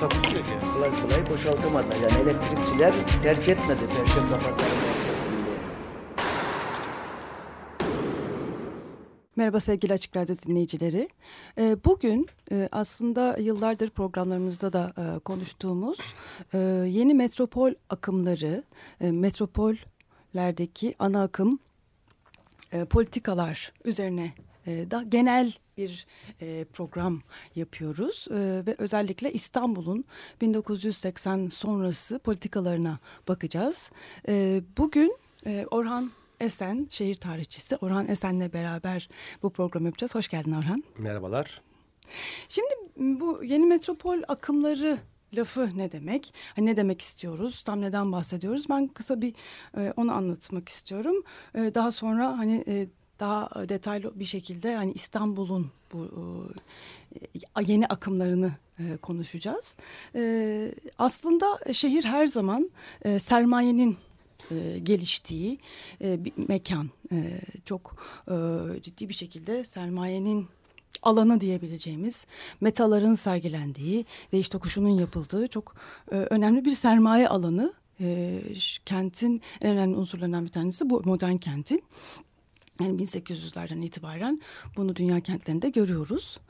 Takus diyor ki kolay kolay boşaltamadı. Yani elektrikçiler terk etmedi Perşembe Pazarı'nı. Merhaba sevgili Açık Radyo dinleyicileri. Bugün aslında yıllardır programlarımızda da konuştuğumuz yeni metropol akımları, metropollerdeki ana akım politikalar üzerine da genel bir program yapıyoruz ve özellikle İstanbul'un 1980 sonrası politikalarına bakacağız. Bugün Orhan Esen, şehir tarihçisi Orhan Esen'le beraber bu programı yapacağız. Hoş geldin Orhan. Merhabalar. Şimdi bu yeni metropol akımları lafı ne demek? Hani ne demek istiyoruz? Tam neden bahsediyoruz? Ben kısa bir onu anlatmak istiyorum. Daha sonra hani daha detaylı bir şekilde hani İstanbul'un bu yeni akımlarını konuşacağız. Aslında şehir her zaman sermayenin geliştiği bir mekan, çok ciddi bir şekilde sermayenin alanı diyebileceğimiz, metaların sergilendiği, değiş tokuşunun yapıldığı çok önemli bir sermaye alanı. Kentin en önemli unsurlarından bir tanesi bu, modern kentin. Yani 1800'lerden itibaren bunu dünya kentlerinde görüyoruz.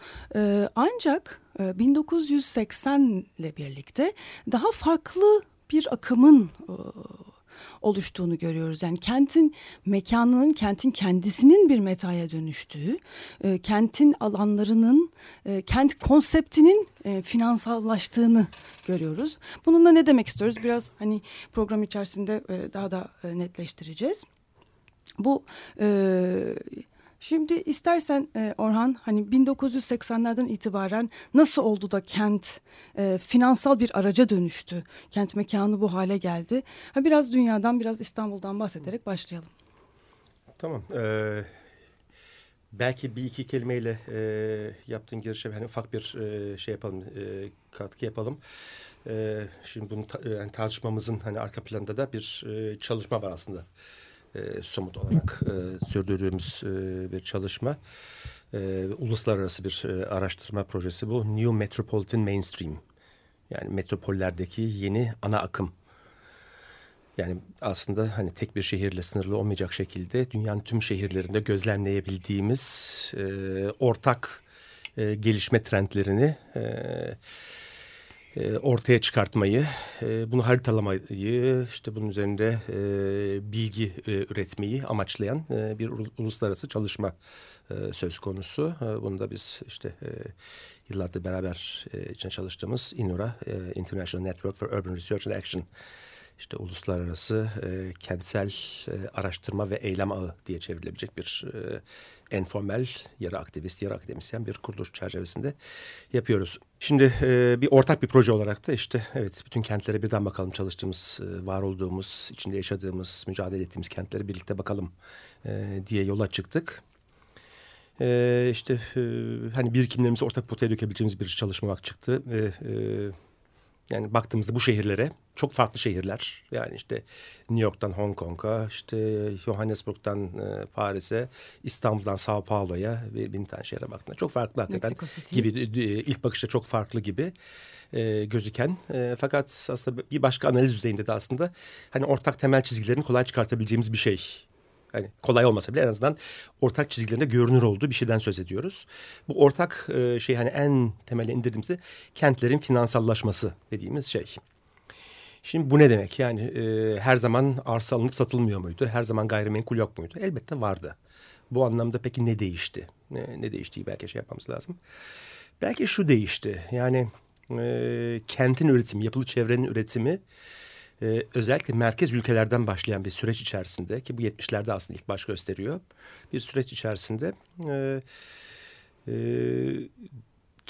Ancak 1980 ile birlikte daha farklı bir akımın oluştuğunu görüyoruz. Yani kentin mekanının, kentin kendisinin bir metaya dönüştüğü, kentin alanlarının, kent konseptinin finansallaştığını görüyoruz. Bununla ne demek istiyoruz? Biraz hani program içerisinde daha da netleştireceğiz. Bu şimdi istersen Orhan, hani 1980'lerden itibaren nasıl oldu da kent finansal bir araca dönüştü? Kent mekanı bu hale geldi. Biraz dünyadan, biraz İstanbul'dan bahsederek başlayalım. Tamam. Belki bir iki kelimeyle yaptığın girişe hani ufak bir şey yapalım, katkı yapalım. Şimdi bunu yani tartışmamızın hani arka planda da bir çalışma var aslında. Somut olarak sürdürdüğümüz bir çalışma. Uluslararası bir araştırma projesi bu. New Metropolitan Mainstream. Yani metropollerdeki yeni ana akım. Yani aslında hani tek bir şehirle sınırlı olmayacak şekilde dünyanın tüm şehirlerinde gözlemleyebildiğimiz ortak gelişme trendlerini ortaya çıkartmayı, bunu haritalamayı, işte bunun üzerinde bilgi üretmeyi amaçlayan bir uluslararası çalışma söz konusu. Bunu da biz işte yıllardır beraber içine çalıştığımız INURA, International Network for Urban Research and Action, işte uluslararası kentsel araştırma ve eylem ağı diye çevrilebilecek bir enformel, yarı aktivist, yarı akademisyen bir kuruluş çerçevesinde yapıyoruz. Şimdi bir ortak bir proje olarak da işte evet bütün kentlere birden bakalım, çalıştığımız, var olduğumuz, içinde yaşadığımız, mücadele ettiğimiz kentlere birlikte bakalım diye yola çıktık. İşte hani birikimlerimizi ortak potaya dökebileceğimiz bir çalışma çıktı ve yani baktığımızda bu şehirlere, çok farklı şehirler, yani işte New York'tan Hong Kong'a, işte Johannesburg'dan Paris'e, İstanbul'dan Sao Paulo'ya ve bin tane şehre baktığında çok farklı hakikaten gibi, ilk bakışta çok farklı gibi gözüken. Fakat aslında bir başka analiz düzeyinde de aslında hani ortak temel çizgilerini kolay çıkartabileceğimiz bir şey. Yani kolay olmasa bile en azından ortak çizgilerinde görünür olduğu bir şeyden söz ediyoruz. Bu ortak şey hani en temelde indirdiğimizde kentlerin finansallaşması dediğimiz şey. Şimdi bu ne demek? Yani her zaman arsa alınıp satılmıyor muydu? Her zaman gayrimenkul yok muydu? Elbette vardı. Bu anlamda peki ne değişti? Ne değiştiği belki şey yapmamız lazım. Belki şu değişti. Yani kentin üretimi, yapılı çevrenin üretimi özellikle merkez ülkelerden başlayan bir süreç içerisinde ki bu 70'lerde aslında ilk baş gösteriyor. Bir süreç içerisinde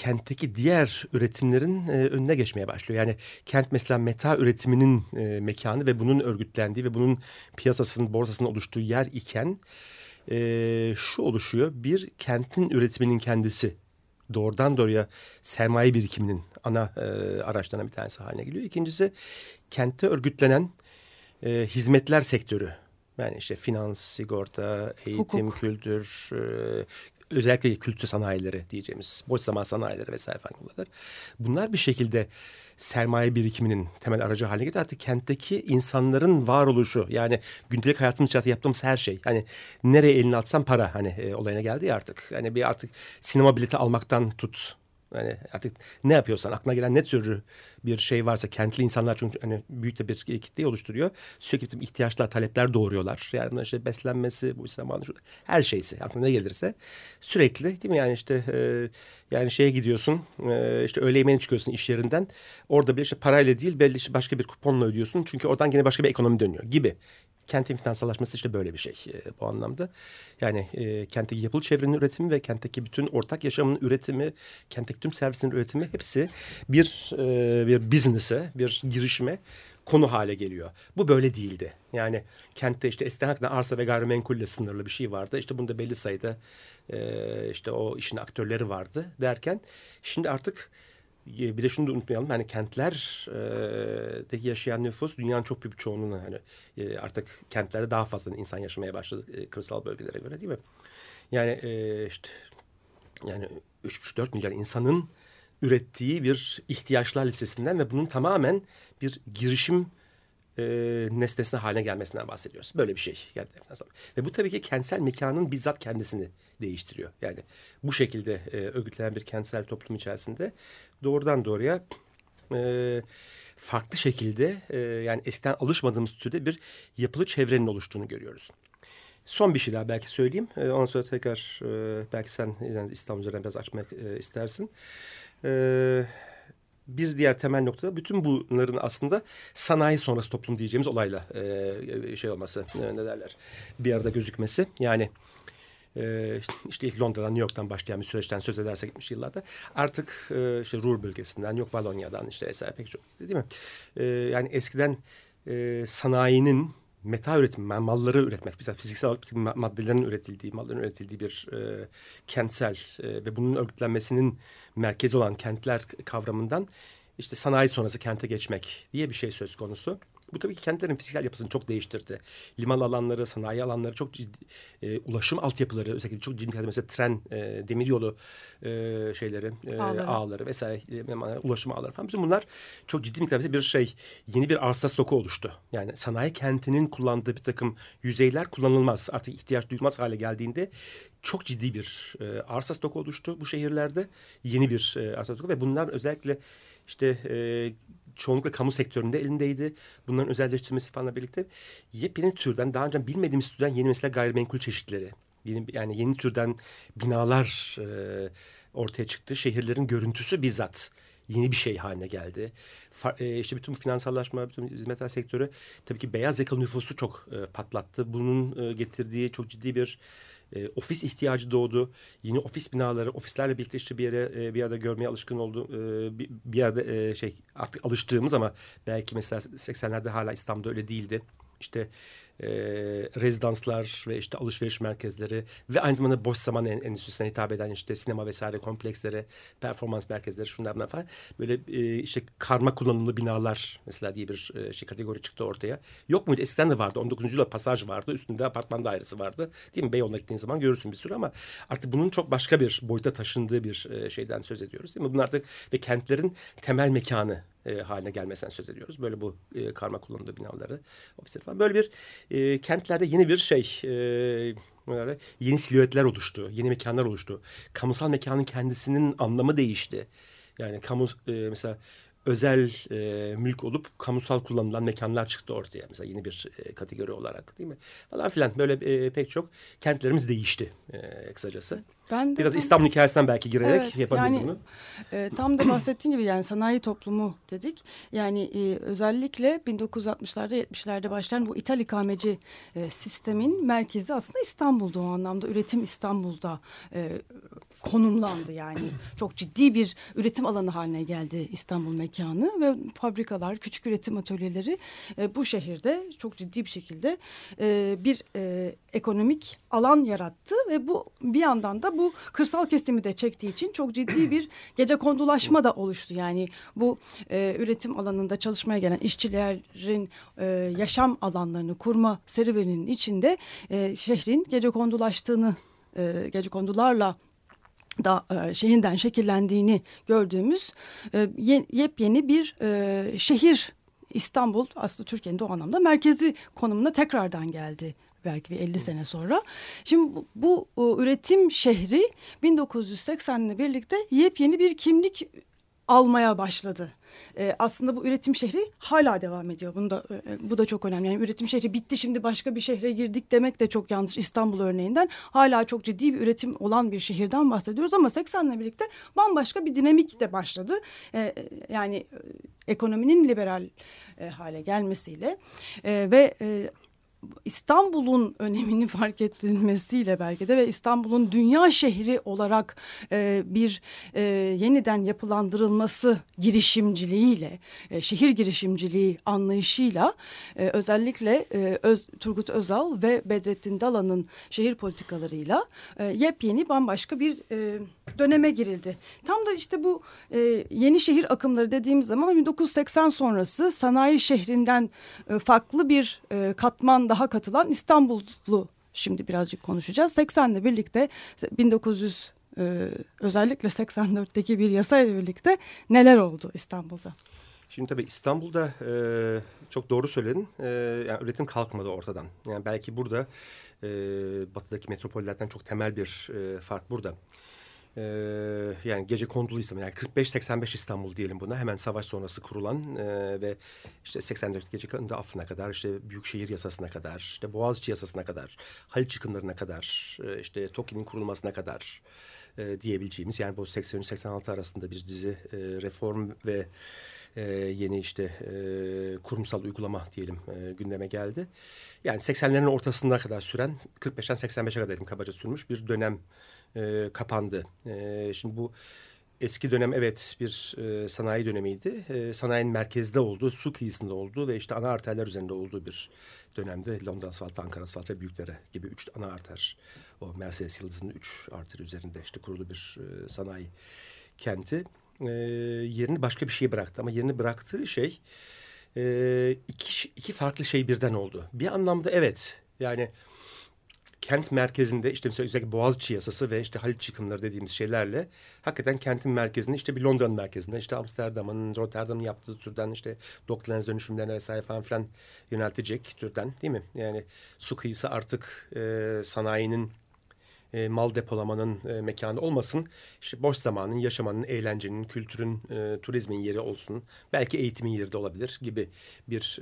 kentteki diğer üretimlerin önüne geçmeye başlıyor. Yani kent mesela meta üretiminin mekanı ve bunun örgütlendiği ve bunun piyasasının, borsasının oluştuğu yer iken şu oluşuyor. Bir, kentin üretiminin kendisi doğrudan doğruya sermaye birikiminin ana araçlarından bir tanesi haline geliyor. İkincisi, kentte örgütlenen hizmetler sektörü. Yani işte finans, sigorta, eğitim, hukuk, kültür, özellikle kültür sanayileri diyeceğimiz, boş zaman sanayileri vesaire falan bunlar. Bunlar bir şekilde sermaye birikiminin temel aracı haline geliyor. Artık kentteki insanların varoluşu, yani gündelik hayatımın içerisinde yaptığımız her şey. Hani nereye elini atsam para, hani olayına geldi ya artık. Hani bir artık sinema bileti almaktan tut. Yani artık ne yapıyorsan, aklına gelen ne tür bir şey varsa, kentli insanlar çünkü hani büyük de bir kitleyi oluşturuyor. Sürekli ihtiyaçlar, talepler doğuruyorlar. Yani işte beslenmesi, bu İstanbul'un her şeysi, aklına ne gelirse sürekli, değil mi? Yani işte yani şeye gidiyorsun, işte öğle yemeğine çıkıyorsun iş yerinden. Orada bir işte parayla değil, belli işte başka bir kuponla ödüyorsun. Çünkü oradan yine başka bir ekonomi dönüyor gibi. Kentin finansallaşması işte böyle bir şey bu anlamda. Yani kentteki yapılı çevrenin üretimi ve kentteki bütün ortak yaşamın üretimi, kentteki tüm servislerin üretimi hepsi bir business'e, bir girişime konu hale geliyor. Bu böyle değildi. Yani kentte işte eskiden arsa ve gayrimenkulle sınırlı bir şey vardı. İşte bunda belli sayıda işte o işin aktörleri vardı derken şimdi artık bir de şunu da unutmayalım, hani kentlerdeki yaşayan nüfus dünyanın çok büyük çoğunluğuna, hani artık kentlerde daha fazla insan yaşamaya başladı kırsal bölgelere göre, değil mi? Yani işte yani 3,5-4 milyar insanın ürettiği bir ihtiyaçlar listesinden ve bunun tamamen bir girişim nesnesine haline gelmesinden bahsediyoruz. Böyle bir şey. Yani, ve bu tabii ki kentsel mekanın bizzat kendisini değiştiriyor. Yani bu şekilde örgütlenen bir kentsel toplum içerisinde doğrudan doğruya farklı şekilde yani eskiden alışmadığımız türde bir yapılı çevrenin oluştuğunu görüyoruz. Son bir şey daha belki söyleyeyim. Ondan sonra tekrar belki sen yani İstanbul üzerine biraz açmak istersin. Bir diğer temel noktada bütün bunların aslında sanayi sonrası toplum diyeceğimiz olayla şey olması, ne derler, bir arada gözükmesi. Yani işte ilk Londra'dan, New York'tan başlayan bir süreçten söz ederse gitmiş yıllarda artık işte Ruhr bölgesinden, yok Valonya'dan işte vesaire pek çok, değil mi? Yani eskiden sanayinin meta üretimi, yani malları üretmek, mesela fiziksel maddelerin üretildiği, malların üretildiği bir kentsel ve bunun örgütlenmesinin merkezi olan kentler kavramından işte sanayi sonrası kente geçmek diye bir şey söz konusu. Bu tabii ki kentlerin fiziksel yapısını çok değiştirdi. Liman alanları, sanayi alanları, çok ciddi ulaşım altyapıları, özellikle çok ciddi, mesela tren, demiryolu şeyleri, ağları vesaire, ulaşım ağları falan. Bütün bunlar çok ciddi miktarda bir şey, yeni bir arsa stoku oluştu. Yani sanayi kentinin kullandığı bir takım yüzeyler kullanılmaz, artık ihtiyaç duyulmaz hale geldiğinde çok ciddi bir arsa stoku oluştu bu şehirlerde. Yeni bir arsa stoku ve bunlar özellikle işte çoğunlukla kamu sektöründe elindeydi. Bunların özelleştirilmesi falanla birlikte yepyeni türden, daha önce bilmediğimiz türden yeni mesela gayrimenkul çeşitleri, yeni türden binalar ortaya çıktı. Şehirlerin görüntüsü bizzat yeni bir şey haline geldi. İşte bütün finansallaşma, bütün hizmetler sektörü tabii ki beyaz yakalı nüfusu çok patlattı. Bunun getirdiği çok ciddi bir ofis ihtiyacı doğdu. Yeni ofis binaları, ofislerle birlikte işte bir yerde görmeye alışkın oldu. Bir yerde şey artık alıştığımız ama belki mesela 80'lerde hala İstanbul'da öyle değildi. İşte rezidanslar ve işte alışveriş merkezleri ve aynı zamanda boş zaman endüstrisine hitap eden işte sinema vesaire kompleksleri, performans merkezleri, şunlar bunlar falan. Böyle işte karma kullanımlı binalar mesela diye bir şey kategori çıktı ortaya. Yok muydu? Eskiden de vardı. 19. yüzyılda pasaj vardı. Üstünde apartman dairesi vardı. Değil mi? Beyoğlu'na gittiğin zaman görürsün bir sürü, ama artık bunun çok başka bir boyuta taşındığı bir şeyden söz ediyoruz, değil mi? Bunlar artık ve kentlerin temel mekanı haline gelmesinden söz ediyoruz. Böyle bu karma kullanımlı binaları, ofisler falan. Böyle bir kentlerde yeni bir şey, yeni silüetler oluştu, yeni mekanlar oluştu. Kamusal mekanın kendisinin anlamı değişti. Yani mesela özel mülk olup kamusal kullanılan mekanlar çıktı ortaya. Mesela yeni bir kategori olarak, değil mi? Falan filan böyle pek çok kentlerimiz değişti kısacası. Ben de biraz İstanbul hikayesinden belki girerek, evet, yapabiliriz yani, bunu. Tam da bahsettiğim gibi yani sanayi toplumu dedik. Yani özellikle 1960'larda 70'lerde başlayan bu İthal ikameci sistemin merkezi aslında İstanbul'da, o anlamda üretim İstanbul'da konumlandı yani. Çok ciddi bir üretim alanı haline geldi İstanbul mekanı ve fabrikalar, küçük üretim atölyeleri bu şehirde çok ciddi bir şekilde bir ekonomik alan yarattı ve bu bir yandan da bu kırsal kesimi de çektiği için çok ciddi bir gecekondulaşma da oluştu. Yani bu üretim alanında çalışmaya gelen işçilerin yaşam alanlarını kurma serüveninin içinde şehrin gecekondulaştığını, gecekondularla da şehirden şekillendiğini gördüğümüz yepyeni bir şehir İstanbul, aslında Türkiye'nin de o anlamda merkezi konumuna tekrardan geldi. Belki bir 50 sene sonra. Şimdi bu üretim şehri 1980'le birlikte yepyeni bir kimlik almaya başladı. Aslında bu üretim şehri hala devam ediyor. Bu da çok önemli. Yani üretim şehri bitti, şimdi başka bir şehre girdik demek de çok yanlış. İstanbul örneğinden hala çok ciddi bir üretim olan bir şehirden bahsediyoruz ama 80'le birlikte bambaşka bir dinamik de başladı. Yani ekonominin liberal hale gelmesiyle ve İstanbul'un önemini fark edilmesiyle belki de ve İstanbul'un dünya şehri olarak bir yeniden yapılandırılması girişimciliğiyle, şehir girişimciliği anlayışıyla özellikle Turgut Özal ve Bedrettin Dalan'ın şehir politikalarıyla yepyeni bambaşka bir döneme girildi. Tam da işte bu yeni şehir akımları dediğimiz zaman 1980 sonrası sanayi şehrinden farklı bir katman daha katılan İstanbullu şimdi birazcık konuşacağız. 80'le birlikte 1900 özellikle 84'teki bir yasayla birlikte neler oldu İstanbul'da? Şimdi tabii İstanbul'da çok doğru söyledin. Yani üretim kalkmadı ortadan. Yani belki burada batıdaki metropollerden çok temel bir fark burada. Yani gece konduluysa yani 45-85 İstanbul diyelim buna, hemen savaş sonrası kurulan ve işte 84 gece kanunda affına kadar, işte Büyükşehir Yasası'na kadar, işte Boğaziçi Yasası'na kadar, Haliç yıkımlarına kadar, işte TOKİ'nin kurulmasına kadar diyebileceğimiz, yani bu 83-86 arasında bir dizi reform ve yeni işte kurumsal uygulama diyelim gündeme geldi. Yani 80'lerin ortasına kadar süren, 45'ten 85'e kadar diyelim kabaca sürmüş bir dönem kapandı. Şimdi bu eski dönem evet bir sanayi dönemiydi. Sanayinin merkezde olduğu, su kıyısında olduğu ve işte ana arterler üzerinde olduğu bir dönemde. Londra asfaltı, Ankara asfaltı ve Büyükdere gibi 3 ana arter. O Mercedes yıldızının 3 arteri üzerinde işte kurulu bir sanayi kenti. Yerini başka bir şeye bıraktı ama yerini bıraktığı şey iki farklı şey birden oldu. Bir anlamda evet yani kent merkezinde işte mesela özellikle Boğaziçi Yasası ve işte Haliç yıkımları dediğimiz şeylerle hakikaten kentin merkezinde işte bir Londra'nın merkezinde işte Amsterdam'ın, Rotterdam'ın yaptığı türden işte Docklands dönüşümlerine vesaire falan filan yöneltecek türden değil mi? Yani su kıyısı artık sanayinin, mal depolamanın mekanı olmasın. İşte boş zamanın, yaşamanın, eğlencenin, kültürün, turizmin yeri olsun. Belki eğitimin yeri de olabilir gibi bir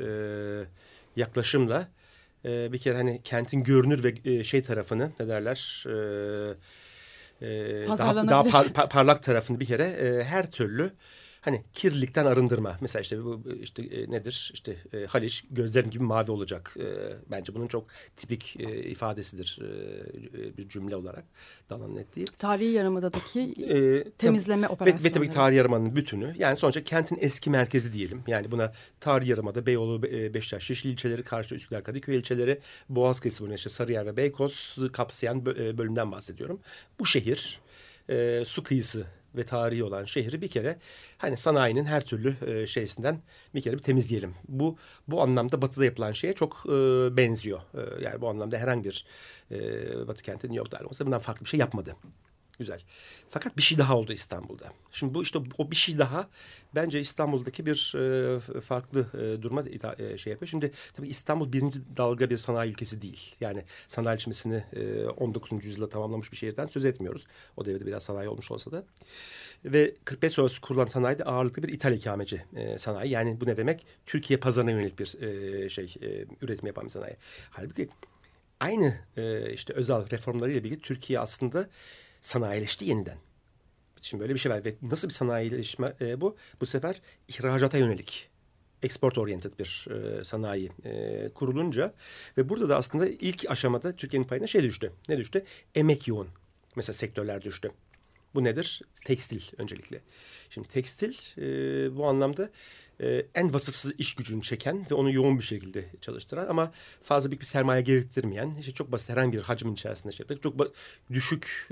yaklaşımla bir kere hani kentin görünür ve şey tarafını ne derler daha parlak tarafını bir kere her türlü hani kirlilikten arındırma. Mesela işte bu işte nedir? İşte Haliç gözlerim gibi mavi olacak. Bence bunun çok tipik ifadesidir bir cümle olarak. Dalan'ın ettiği. Tarihi Yarımada'daki temizleme operasyonu. Ve tabii Tarihi Yarımada'nın bütünü. Yani sonuçta kentin eski merkezi diyelim. Yani buna Tarihi Yarımada, Beyoğlu, Beşiktaş, Şişli ilçeleri, Karşı, Üsküdar, Kadıköy ilçeleri, Boğaz kıyısı boyunca işte Sarıyer ve Beykoz kapsayan bölümden bahsediyorum. Bu şehir su kıyısı ve tarihi olan şehri bir kere hani sanayinin her türlü şeysinden bir kere bir temizleyelim. Bu anlamda batıda yapılan şeye çok benziyor. Yani bu anlamda herhangi bir batı kenti New York'da olsa bundan farklı bir şey yapmadı. Güzel. Fakat bir şey daha oldu İstanbul'da. Şimdi bu işte o bir şey daha bence İstanbul'daki bir farklı duruma şey yapıyor. Şimdi tabii İstanbul birinci dalga bir sanayi ülkesi değil. Yani sanayileşmesini 19. yüzyılda tamamlamış bir şehirden söz etmiyoruz. O devirde biraz sanayi olmuş olsa da. Ve 45 sonrası kurulan sanayi de ağırlıklı bir ithal ikameci sanayi. Yani bu ne demek? Türkiye pazarına yönelik bir üretim yapan bir sanayi. Halbuki aynı işte Özal reformlarıyla birlikte Türkiye aslında sanayileşti yeniden. Şimdi böyle bir şey var. Ve nasıl bir sanayileşme bu? Bu sefer ihracata yönelik, export oriented bir sanayi kurulunca ve burada da aslında ilk aşamada Türkiye'nin payına şey düştü. Ne düştü? Emek yoğun. Mesela sektörler düştü. Bu nedir? Tekstil öncelikle. Şimdi tekstil bu anlamda en vasıfsız iş gücünü çeken ve onu yoğun bir şekilde çalıştıran ama fazla büyük bir sermaye gerektirmeyen, işte çok basit herhangi bir hacmin içerisinde şey yapacak, çok düşük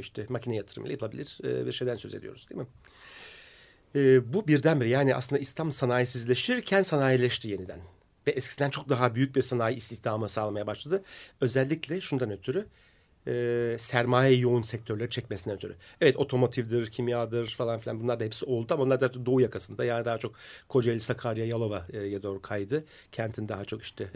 işte makine yatırımıyla yapılabilir bir şeyden söz ediyoruz, değil mi? Bu birdenbire, yani aslında İstanbul sanayisizleşirken sanayileşti yeniden. Ve eskiden çok daha büyük bir sanayi istihdamı sağlamaya başladı. Özellikle şundan ötürü, sermaye yoğun sektörleri çekmesinden ötürü. Evet, otomotivdir, kimyadır falan filan, bunlar da hepsi oldu ama onlar da doğu yakasında. Yani daha çok Kocaeli, Sakarya, Yalova'ya doğru kaydı. Kentin daha çok işte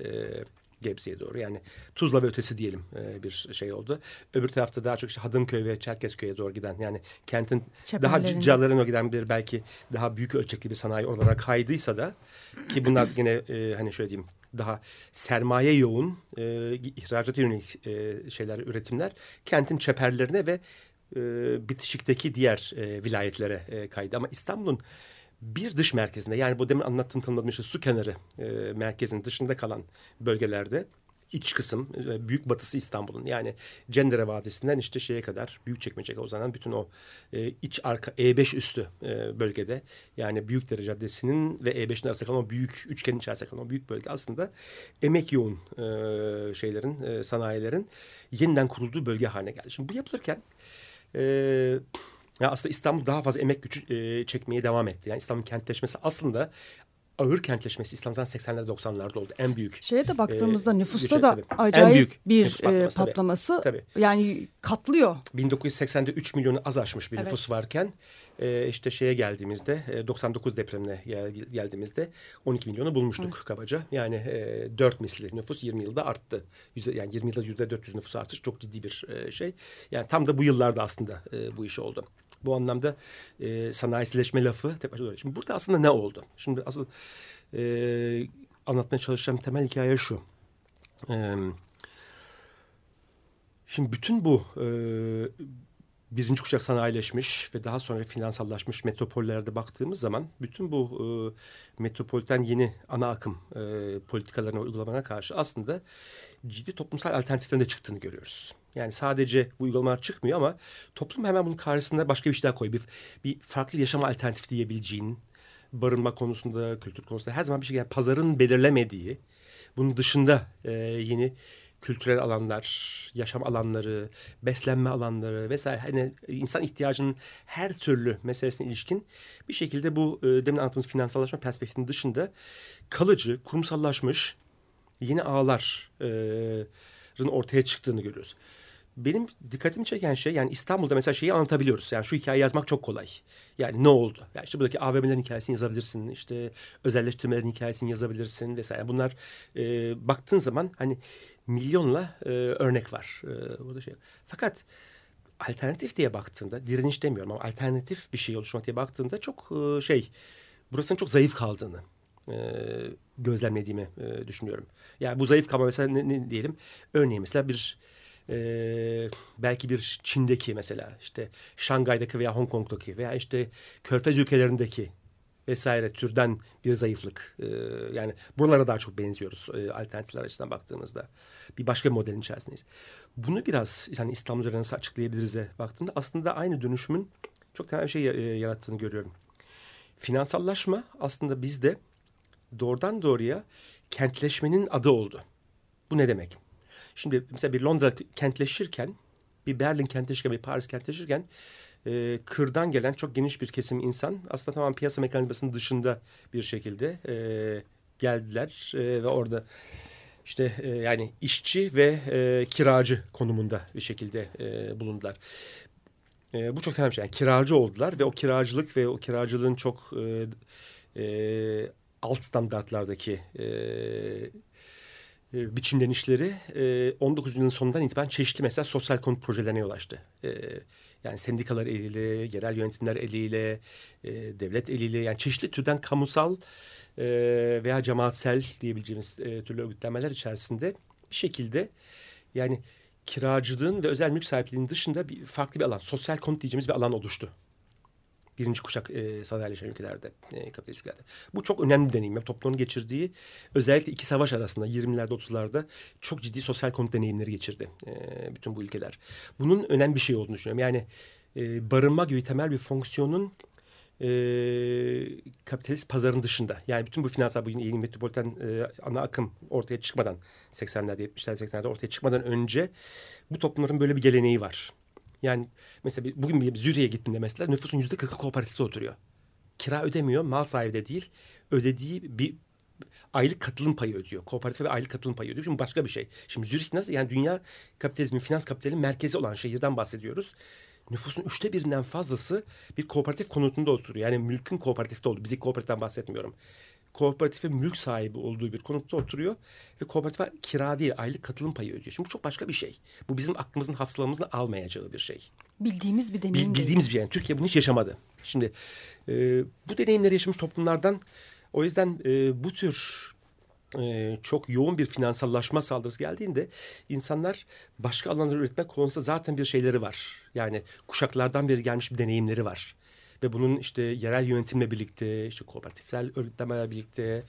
Gebze'ye doğru, yani Tuzla ve ötesi diyelim bir şey oldu. Öbür tarafta daha çok işte Hadımköy ve Çerkezköy'e doğru giden, yani kentin daha ciccalarına giden bir, belki daha büyük ölçekli bir sanayi olarak kaydıysa da, ki bunlar yine hani şöyle diyeyim, daha sermaye yoğun ihracata yönelik şeyler, üretimler kentin çeperlerine ve bitişikteki diğer vilayetlere kaydı. Ama İstanbul'un bir dış merkezinde, yani bu demin anlattığım, tanımladığım işte su kenarı merkezinin dışında kalan bölgelerde, iç kısım, büyük batısı İstanbul'un, yani Cendere Vadisi'nden işte şeye kadar, Büyükçekmece'ye uzanan bütün o iç arka E5 üstü bölgede, yani Büyükdere Caddesi'nin ve E5'in arasında kalan o büyük üçgenin içerisinde kalan o büyük bölge aslında emek yoğun şeylerin, sanayilerin yeniden kurulduğu bölge haline geldi. Şimdi bu yapılırken ya aslında İstanbul daha fazla emek gücü çekmeye devam etti. Yani İstanbul'un kentleşmesi, aslında ağır kentleşmesi İstanbul'dan 80'lerde 90'larda oldu. En büyük. Şeye de baktığımızda nüfusta şey, da acayip bir patlaması. Tabii. Yani katlıyor. 1980'de 3 milyonu az aşmış bir nüfus varken işte şeye geldiğimizde 99 depremine geldiğimizde 12 milyonu bulmuştuk kabaca. Yani 4 misli nüfus 20 yılda arttı. Yani 20 yılda %400 nüfus artış çok ciddi bir şey. Yani tam da bu yıllarda aslında bu iş oldu. Bu anlamda sanayileşme lafı tekrar olarak. Şimdi burada aslında ne oldu? Şimdi asıl anlatmaya çalışacağım temel hikaye şu. Şimdi bütün bu birinci kuşak sanayileşmiş ve daha sonra finansallaşmış metropollerde baktığımız zaman bütün bu metropoliten yeni ana akım politikalarına uygulamana karşı aslında ciddi toplumsal alternatiflerin de çıktığını görüyoruz. Yani sadece bu uygulamalar çıkmıyor ama toplum hemen bunun karşısında başka bir şey daha koyuyor. Bir farklı yaşama alternatifi diyebileceğin, barınma konusunda, kültür konusunda her zaman bir şey, yani pazarın belirlemediği, bunun dışında yeni kültürel alanlar, yaşam alanları, beslenme alanları vesaire, hani insan ihtiyacının her türlü meselesine ilişkin bir şekilde bu demin anlattığımız finansallaşma perspektifinin dışında kalıcı, kurumsallaşmış yeni ağların ortaya çıktığını görüyoruz. Benim dikkatimi çeken şey, yani İstanbul'da mesela şeyi anlatabiliyoruz. Yani şu hikayeyi yazmak çok kolay. Yani ne oldu? Yani işte buradaki AVM'lerin hikayesini yazabilirsin. İşte özelleştirmelerin hikayesini yazabilirsin vesaire. Bunlar baktığın zaman hani milyonla örnek var. Burada şey. Fakat alternatif diye baktığında, direniş demiyorum ama alternatif bir şey oluşturmak diye baktığında çok burasının çok zayıf kaldığını gözlemlediğimi düşünüyorum. Yani bu zayıf kalma mesela ne diyelim? Örneğin mesela bir belki bir Çin'deki, mesela işte Şangay'daki veya Hong Kong'daki veya işte Körfez ülkelerindeki vesaire türden bir zayıflık. Yani buralara daha çok benziyoruz alternatifler açısından baktığımızda. Bir başka bir modelin içerisindeyiz. Bunu biraz yani İstanbul üzerine nasıl açıklayabiliriz'e baktığımda aslında aynı dönüşümün çok temel bir şey yarattığını görüyorum. Finansallaşma aslında bizde doğrudan doğruya kentleşmenin adı oldu. Bu ne demek? Şimdi mesela bir Londra kentleşirken, bir Berlin kentleşirken, bir Paris kentleşirken kırdan gelen çok geniş bir kesim insan aslında tamam piyasa mekanizmasının dışında bir şekilde geldiler ve orada işte yani işçi ve kiracı konumunda bir şekilde bulundular. Bu çok önemli bir şey. Yani kiracı oldular ve o kiracılık ve o kiracılığın çok alt standartlardaki biçimlenişleri 19. yılın sonundan itibaren çeşitli mesela sosyal konut projelerine yol açtı. Yani sendikalar eliyle, yerel yönetimler eliyle, devlet eliyle, yani çeşitli türden kamusal veya cemaatsel diyebileceğimiz türlü örgütlenmeler içerisinde bir şekilde yani kiracılığın ve özel mülk sahipliğinin dışında bir farklı bir alan, sosyal konut diyeceğimiz bir alan oluştu. Birinci kuşak sanayileşen ülkelerde, kapitalist ülkelerde. Bu çok önemli bir deneyim. Yani toplumun geçirdiği, özellikle iki savaş arasında 20'lerde 30'larda çok ciddi sosyal konut deneyimleri geçirdi bütün bu ülkeler. Bunun önemli bir şey olduğunu düşünüyorum. Yani barınma gibi temel bir fonksiyonun kapitalist pazarın dışında. Yani bütün bu finansal, bu yeni metropoliten ana akım ortaya çıkmadan, 80'lerde, 70'lerde, 80'lerde ortaya çıkmadan önce bu toplumların böyle bir geleneği var. Yani mesela bugün bir Züriye'ye gittiğinde mesela nüfusun %40'ı kooperatifte oturuyor. Kira ödemiyor, mal sahibi de değil. Ödediği bir aylık katılım payı ödüyor. Kooperatife bir aylık katılım payı ödüyor. Şimdi başka bir şey. Şimdi Zürih nasıl? Yani dünya kapitalizmin, finans kapitalinin merkezi olan şehirden bahsediyoruz. Nüfusun 1/3'nden fazlası bir kooperatif konutunda oturuyor. Yani mülkün kooperatifte olduğu. Bizi kooperatiften bahsetmiyorum. Kooperatifin mülk sahibi olduğu bir konutta oturuyor. Ve kooperatife kira değil, aylık katılım payı ödüyor. Şimdi bu çok başka bir şey. Bu bizim aklımızın, hafızalarımızın almayacağı bir şey. Bildiğimiz bir deneyim değil. Bildiğimiz bir yani. Türkiye bunu hiç yaşamadı. Şimdi bu deneyimleri yaşamış toplumlardan... O yüzden bu tür çok yoğun bir finansallaşma saldırısı geldiğinde insanlar başka alanları üretmek konusunda zaten bir şeyleri var. Yani kuşaklardan beri gelmiş bir deneyimleri var. Ve bunun işte yerel yönetimle birlikte, işte kooperatifsel örgütlenmelerle birlikte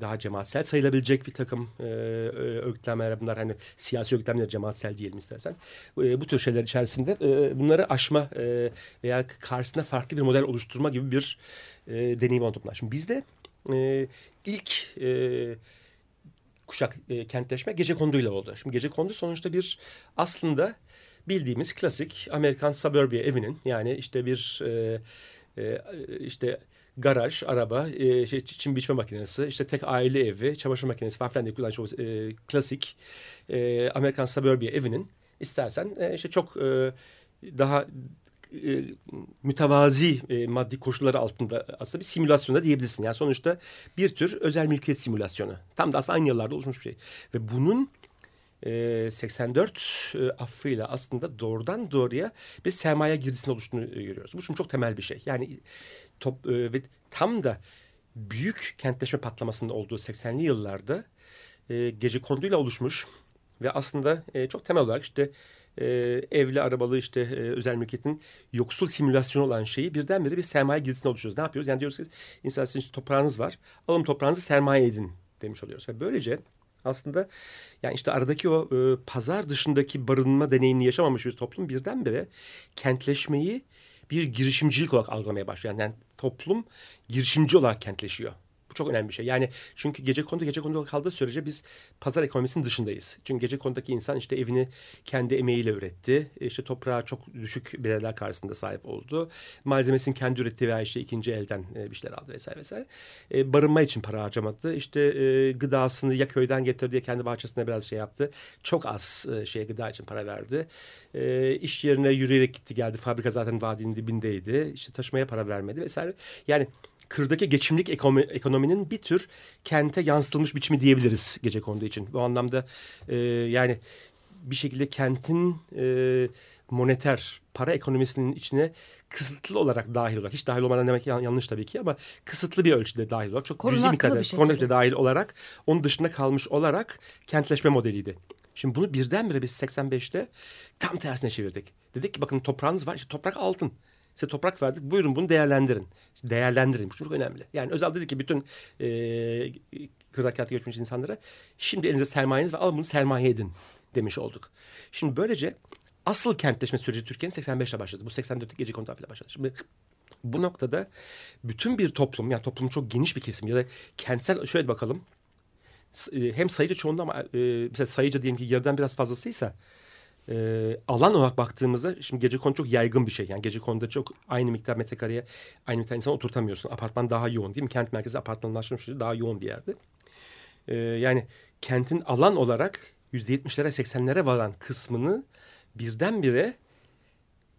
daha cemaatsel sayılabilecek bir takım örgütlenmeler bunlar. Hani siyasi örgütlenmeler, cemaatsel diyelim istersen. Bu tür şeyler içerisinde bunları aşma veya karşısında farklı bir model oluşturma gibi bir deneyim anlatımlar. Şimdi bizde ilk kuşak kentleşme gecekondu'yla oldu. Şimdi gecekondu sonuçta bir aslında... Bildiğimiz klasik Amerikan suburbia evinin, yani işte bir işte garaj, araba, çim biçme makinesi, işte tek aile evi, çamaşır makinesi falan diye kullanılmış klasik Amerikan suburbia evinin istersen işte çok daha mütevazi maddi koşulları altında aslında bir simülasyonda diyebilirsin. Yani sonuçta bir tür özel mülkiyet simülasyonu. Tam da aslında aynı yıllarda oluşmuş bir şey. Ve bunun 84 affıyla aslında doğrudan doğruya bir sermaye girdisinin oluştuğunu görüyoruz. Bu çünkü çok temel bir şey. Yani ve tam da büyük kentleşme patlamasının olduğu 80'li yıllarda gecekonduyla oluşmuş ve aslında çok temel olarak işte evli, arabalı, işte özel mülkiyetin yoksul simülasyonu olan şeyi birdenbire bir sermaye girdisine oluşuyoruz. Ne yapıyoruz? Yani diyoruz ki insan, sizin işte toprağınız var. Alın toprağınızı sermaye edin demiş oluyoruz. Ve böylece aslında yani işte aradaki o pazar dışındaki barınma deneyimini yaşamamış bir toplum birdenbire kentleşmeyi bir girişimcilik olarak algılamaya başlıyor. Yani toplum girişimci olarak kentleşiyor. Bu çok önemli bir şey. Yani çünkü gecekondu kaldığı sürece biz pazar ekonomisinin dışındayız. Çünkü gecekondudaki insan işte evini kendi emeğiyle üretti. İşte toprağa çok düşük bedeller karşısında sahip oldu. Malzemesini kendi üretti veya işte ikinci elden bir şeyler aldı vesaire vesaire. Barınma için para harcamadı. İşte gıdasını ya köyden getirdi ya kendi bahçesine biraz şey yaptı. Çok az gıda için para verdi. İş yerine yürüyerek gitti geldi. Fabrika zaten vadinin dibindeydi. İşte taşımaya para vermedi vesaire. Yani kırdaki geçimlik ekonominin bir tür kente yansıtılmış biçimi diyebiliriz gecekondu için. Bu anlamda yani bir şekilde kentin moneter para ekonomisinin içine kısıtlı olarak dahil olarak, hiç dahil olmadan demek yanlış tabii ki ama kısıtlı bir ölçüde dahil olarak, çok cüzi miktarda konuyla dahil olarak, onun dışında kalmış olarak kentleşme modeliydi. Şimdi bunu birdenbire biz 85'te tam tersine çevirdik. Dedik ki bakın toprağınız var, işte toprak altın. Size toprak verdik. Buyurun bunu değerlendirin. Değerlendirin. Bu çok önemli. Yani Özal dedi ki bütün kırdak kağıtı göçmüş insanlara şimdi elinize sermayeniz var. Alın bunu sermaye edin demiş olduk. Şimdi böylece asıl kentleşme süreci Türkiye'nin 85'le başladı. Bu 84'lük gecekondu ile başladı. Şimdi bu noktada bütün bir toplum, yani toplumun çok geniş bir kesim ya da kentsel, şöyle bakalım. Hem sayıca çoğunluğu ama mesela sayıca diyelim ki yarıdan biraz fazlasıysa alan olarak baktığımızda şimdi gecekondu çok yaygın bir şey. Yani gecekonduda çok aynı miktar metrekareye aynı miktar insan oturtamıyorsun. Apartman daha yoğun değil mi? Kent merkezi apartmanlaşmış daha yoğun bir yerde. Yani kentin alan olarak %70'lere 80'lere varan kısmını birdenbire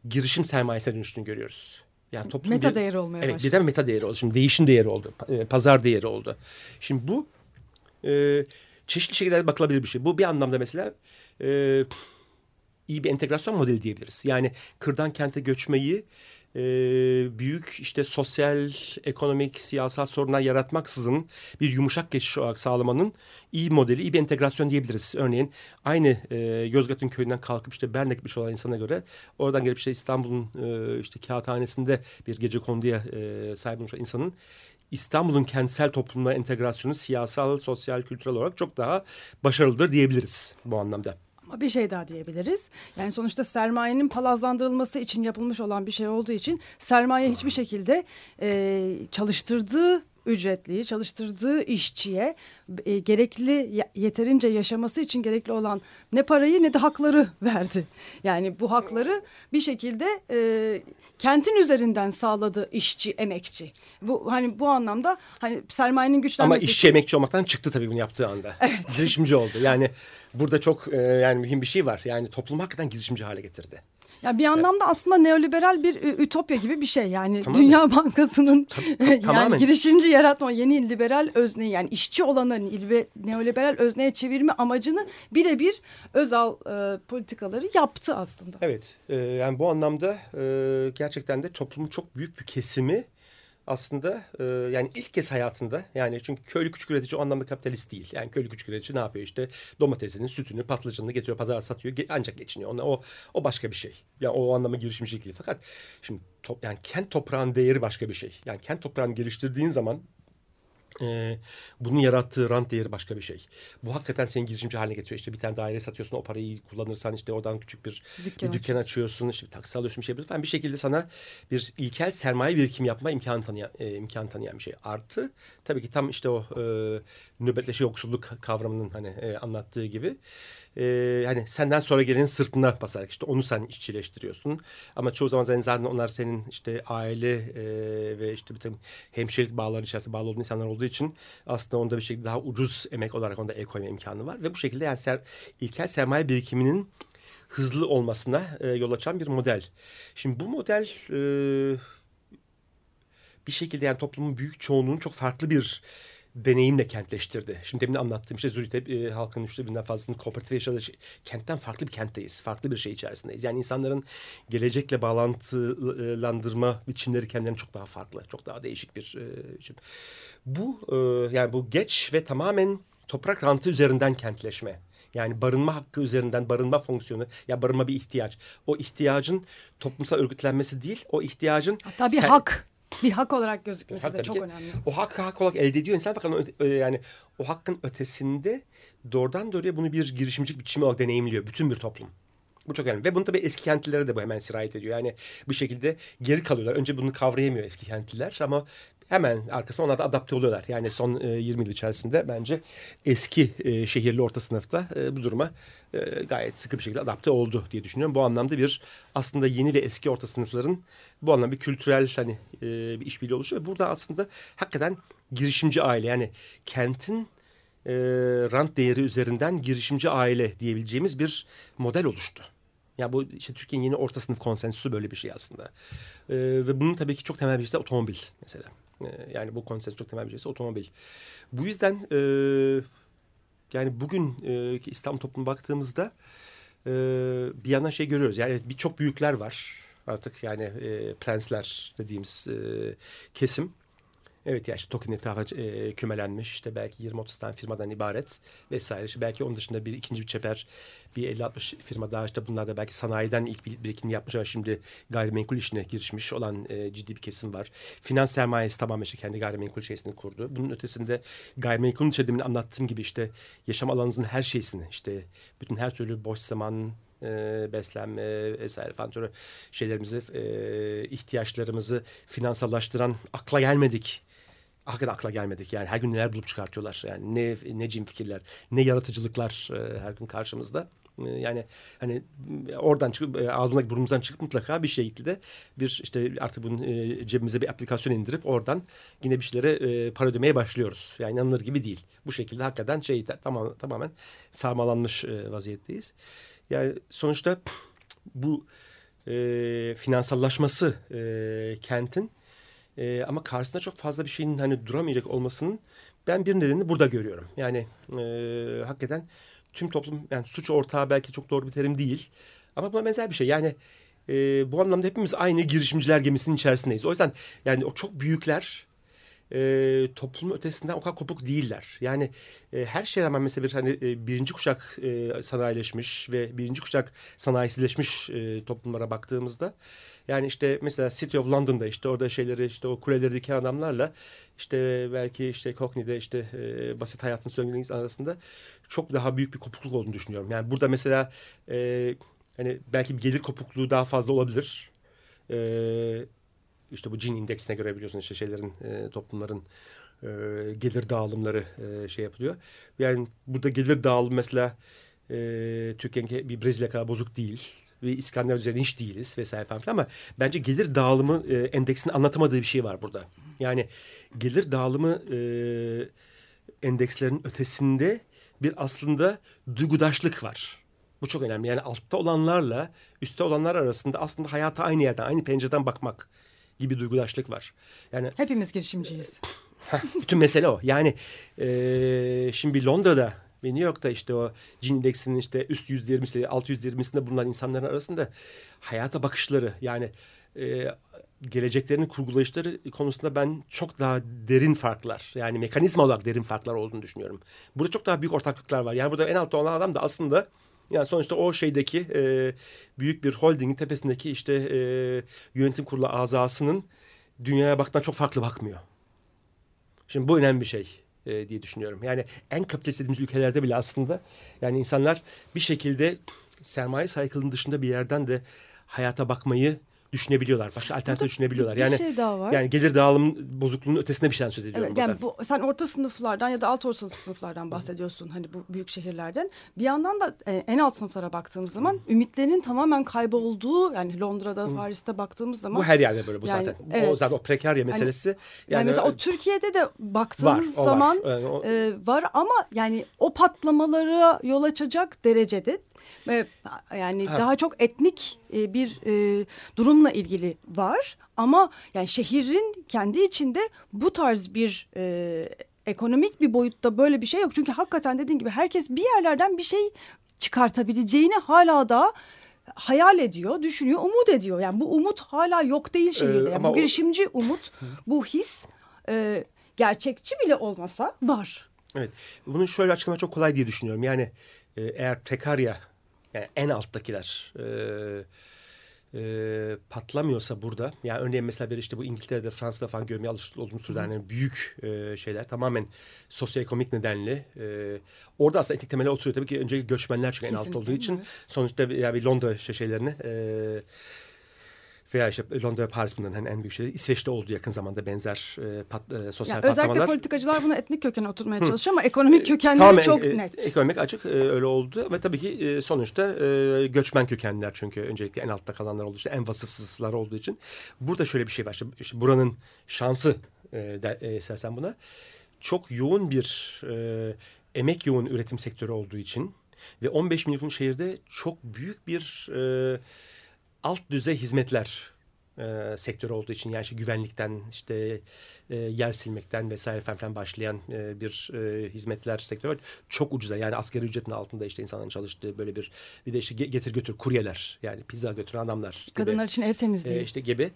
girişim sermayesine dönüştüğünü görüyoruz. Yani toplum meta değeri olmaya başladı. Evet, birden meta değeri oldu. Şimdi değişim değeri oldu. Pazar değeri oldu. Şimdi bu çeşitli şekillerde bakılabilir bir şey. Bu bir anlamda mesela iyi bir entegrasyon modeli diyebiliriz. Yani kırdan kente göçmeyi büyük işte sosyal, ekonomik, siyasal sorunlar yaratmaksızın bir yumuşak geçiş olarak sağlamanın iyi modeli, iyi bir entegrasyon diyebiliriz. Örneğin aynı Yozgat'ın köyünden kalkıp işte Bern'e gitmiş olan insana göre oradan gelip işte İstanbul'un işte kağıthanesinde bir gecekonduya sahip olmuş insanın İstanbul'un kentsel toplumla entegrasyonu siyasal, sosyal, kültürel olarak çok daha başarılıdır diyebiliriz bu anlamda. Ama bir şey daha diyebiliriz. Yani sonuçta sermayenin palazlandırılması için yapılmış olan bir şey olduğu için sermaye hiçbir şekilde çalıştırdığı ücretliyi, çalıştırdığı işçiye gerekli, yeterince yaşaması için gerekli olan ne parayı ne de hakları verdi. Yani bu hakları bir şekilde kentin üzerinden sağladı işçi, emekçi. Bu hani bu anlamda hani sermayenin güçlenmesi. Ama işçi emekçi olmaktan çıktı tabii bunu yaptığı anda. Evet. Girişimci oldu. Yani burada çok yani mühim bir şey var. Yani toplumu hakikaten girişimci hale getirdi. Ya bir anlamda aslında neoliberal bir ütopya gibi bir şey. Yani tamamen. Dünya Bankası'nın yani girişimci yaratma, yeni liberal özneyi, yani işçi olanı neoliberal özneye çevirme amacını birebir Özal politikaları yaptı aslında. Evet, yani bu anlamda gerçekten de toplumun çok büyük bir kesimi aslında yani ilk kez hayatında, yani çünkü köylü küçük üretici o anlamda kapitalist değil. Yani köylü küçük üretici ne yapıyor, işte domatesini, sütünü, patlıcanını getiriyor, pazara satıyor, ancak geçiniyor. Ona o başka bir şey. Yani o anlamda girişimcilik değil. Fakat şimdi yani kent toprağının değeri başka bir şey. Yani kent toprağını geliştirdiğin zaman bunun yarattığı rant değeri başka bir şey. Bu hakikaten seni girişimci haline getiriyor. İşte bir tane daire satıyorsun, o parayı kullanırsan işte oradan küçük bir dükkan açıyorsun, işte bir taksi alıyorsun, bir şey yapıyorsun. Yani bir şekilde sana bir ilkel sermaye birikim yapma imkanı tanıyan bir şey. Artı tabii ki tam işte o nöbetleşe yoksulluk kavramının hani anlattığı gibi hani senden sonra gelenin sırtına basarak işte onu sen işçileştiriyorsun. Ama çoğu zaman zaten onlar senin işte aile ve işte bir takım hemşirelik bağları içerisinde bağlı olduğun insanlar olduğu için aslında onda bir şekilde daha ucuz emek olarak onda el koyma imkanı var. Ve bu şekilde yani ilkel sermaye birikiminin hızlı olmasına yol açan bir model. Şimdi bu model bir şekilde yani toplumun büyük çoğunluğunun çok farklı bir deneyimle kentleştirdi. Şimdi demin anlattığım işte Zürich'te halkın 3.000'den fazlasının kooperatif yaşadığı kentten farklı bir kentteyiz. Farklı bir şey içerisindeyiz. Yani insanların gelecekle bağlantılandırma biçimleri kendilerine çok daha farklı. Çok daha değişik bir biçim. Bu geç ve tamamen toprak rantı üzerinden kentleşme. Yani barınma hakkı üzerinden, barınma fonksiyonu, ya barınma bir ihtiyaç. O ihtiyacın toplumsal örgütlenmesi değil, o ihtiyacın... Hatta bir hak. Bir hak olarak gözükmesi hak de çok önemli. O hakkı hak olarak elde ediyor insan, fakat yani o hakkın ötesinde doğrudan doğruya bunu bir girişimcilik biçimi olarak deneyimliyor bütün bir toplum. Bu çok önemli ve bunu tabii eski kentlilere de bu hemen sirayet ediyor. Yani bir şekilde geri kalıyorlar. Önce bunu kavrayamıyor eski kentliler ama hemen arkasına ona da adapte oluyorlar. Yani son 20 yıl içerisinde bence eski şehirli orta sınıfta bu duruma gayet sıkı bir şekilde adapte oldu diye düşünüyorum. Bu anlamda bir aslında yeni ve eski orta sınıfların bu anlamda bir kültürel hani bir işbirliği oluşuyor. Burada aslında hakikaten girişimci aile, yani kentin rant değeri üzerinden girişimci aile diyebileceğimiz bir model oluştu. Ya bu işte Türkiye'nin yeni orta sınıf konsensüsü böyle bir şey aslında. Ve bunun tabii ki çok temel bir şey de otomobil mesela. Yani bu konsensüs çok temel bir şeyse otomobil. Bu yüzden yani bugün İstanbul toplumuna baktığımızda bir yandan şey görüyoruz. Yani birçok büyükler var artık, yani prensler dediğimiz kesim. Evet, ya işte Toki'nin etrafı kümelenmiş, işte belki 20-30 tane firmadan ibaret vesaire. İşte belki onun dışında ikinci bir çeper, bir 50-60 firma daha, işte bunlar da belki sanayiden ilk birikimini yapmış ama şimdi gayrimenkul işine girişmiş olan ciddi bir kesim var. Finans sermayesi tamamen işte kendi gayrimenkul şeysini kurdu. Bunun ötesinde gayrimenkulün içeriğini anlattığım gibi işte yaşam alanınızın her şeysini, işte bütün her türlü boş zaman, beslenme vesaire falan türlü şeylerimizi, ihtiyaçlarımızı finansallaştıran hakikaten akla gelmedik. Yani her gün neler bulup çıkartıyorlar. Yani ne cin fikirler, ne yaratıcılıklar her gün karşımızda. Yani hani oradan çıkıp ağzımızdaki burnumuzdan çıkıp mutlaka bir şekilde bir işte artık bunun cebimize bir aplikasyon indirip oradan yine bir şeylere para ödemeye başlıyoruz. Yani inanılır gibi değil. Bu şekilde hakikaten tamamen sarmalanmış vaziyetteyiz. Yani sonuçta bu finansallaşması kentin ama karşısında çok fazla bir şeyin hani duramayacak olmasının ben bir nedenini burada görüyorum. Yani hakikaten tüm toplum, yani suç ortağı belki çok doğru bir terim değil ama buna benzer bir şey. Yani bu anlamda hepimiz aynı girişimciler gemisinin içerisindeyiz. O yüzden yani o çok büyükler toplumun ötesinden o kadar kopuk değiller. Yani her şeye rağmen mesela birinci kuşak sanayileşmiş ve birinci kuşak sanayisizleşmiş toplumlara baktığımızda, yani işte mesela City of London'da işte orada şeyleri, işte o kuleleri diken adamlarla işte belki işte Cockney'de işte basit hayatın söngülerinin arasında çok daha büyük bir kopukluk olduğunu düşünüyorum. Yani burada mesela hani belki bir gelir kopukluğu daha fazla olabilir. İşte bu Gini indeksine göre biliyorsunuz işte şeylerin, toplumların gelir dağılımları şey yapılıyor. Yani burada gelir dağılımı mesela Türkiye'nin bir Brezilya kadar bozuk değil. Ve İskandinav üzerinde hiç değiliz vesaire falan filan, ama bence gelir dağılımı endeksinin anlatamadığı bir şey var burada. Yani gelir dağılımı endekslerin ötesinde bir aslında duygudaşlık var. Bu çok önemli. Yani altta olanlarla üstte olanlar arasında aslında hayata aynı yerden, aynı pencereden bakmak gibi duygudaşlık var. Yani hepimiz girişimciyiz. Bütün mesele o. Yani şimdi Londra'da ve New York'ta işte o Gini indeksinin işte üst 120'si, alt 120'sinde bulunan insanların arasında hayata bakışları, yani geleceklerini kurgulayışları konusunda ben çok daha derin farklar, yani mekanizma olarak derin farklar olduğunu düşünüyorum. Burada çok daha büyük ortaklıklar var. Yani burada en altta olan adam da aslında, yani sonuçta o şeydeki büyük bir holdingin tepesindeki işte yönetim kurulu azasının dünyaya baktan çok farklı bakmıyor. Şimdi bu önemli bir şey diye düşünüyorum. Yani en kapitalist dediğimiz ülkelerde bile aslında yani insanlar bir şekilde sermaye saykılının dışında bir yerden de hayata bakmayı düşünebiliyorlar. Başka alternatif düşünebiliyorlar. Yani, şey daha var. Yani gelir dağılım bozukluğunun ötesinde bir şeyden söz ediyorum. Evet, yani sen orta sınıflardan ya da alt orta sınıflardan bahsediyorsun. Hani bu büyük şehirlerden. Bir yandan da en alt sınıflara baktığımız zaman ümitlerin tamamen kaybolduğu, yani Londra'da, Paris'te baktığımız zaman. Bu her yerde böyle bu yani, zaten. Evet. O zaten o prekarya meselesi. Yani mesela o Türkiye'de de baktığımız zaman var. Yani var ama yani o patlamalara yol açacak derecede. Yani daha çok etnik bir durumla ilgili var ama yani şehrin kendi içinde bu tarz bir ekonomik bir boyutta böyle bir şey yok. Çünkü hakikaten dediğin gibi herkes bir yerlerden bir şey çıkartabileceğini hala da hayal ediyor, düşünüyor, umut ediyor. Yani bu umut hala yok değil şehirde. Yani bu girişimci umut, bu his gerçekçi bile olmasa var. Evet, bunun şöyle açıklaması çok kolay diye düşünüyorum. Yani eğer prekarya, yani en alttakiler patlamıyorsa burada, yani örneğin mesela bir işte bu İngiltere'de, Fransa'da falan görmeye alışık olduğumuz türden yani büyük şeyler tamamen sosyoekonomik nedenli. Orada aslında etnik temeli oturuyor. Tabii ki öncelikle göçmenler çünkü kesinlikle en altta olduğu için. Sonuçta yani Londra şeylerini veya işte Londra, Paris bunların hani en büyük şeyleri. İsveç'te oldu yakın zamanda benzer sosyal yani patlamalar. Özellikle politikacılar buna etnik kökene oturmaya çalışıyor ama ekonomik kökenleri tamamen, çok net. Ekonomik açık öyle oldu ve tabii ki sonuçta göçmen kökenler çünkü öncelikle en altta kalanlar olduğu için, en vasıfsızlar olduğu için. Burada şöyle bir şey var. İşte buranın şansı istersen buna. Çok yoğun bir emek yoğun üretim sektörü olduğu için ve 15 milyon şehirde çok büyük bir alt düzey hizmetler sektörü olduğu için, yani işte güvenlikten işte yer silmekten vesaire falan başlayan bir hizmetler sektörü çok ucuza, yani asgari ücretin altında işte insanların çalıştığı böyle bir de işte getir götür kuryeler, yani pizza götüren adamlar, kadınlar gibi, için ev temizliği işte gibi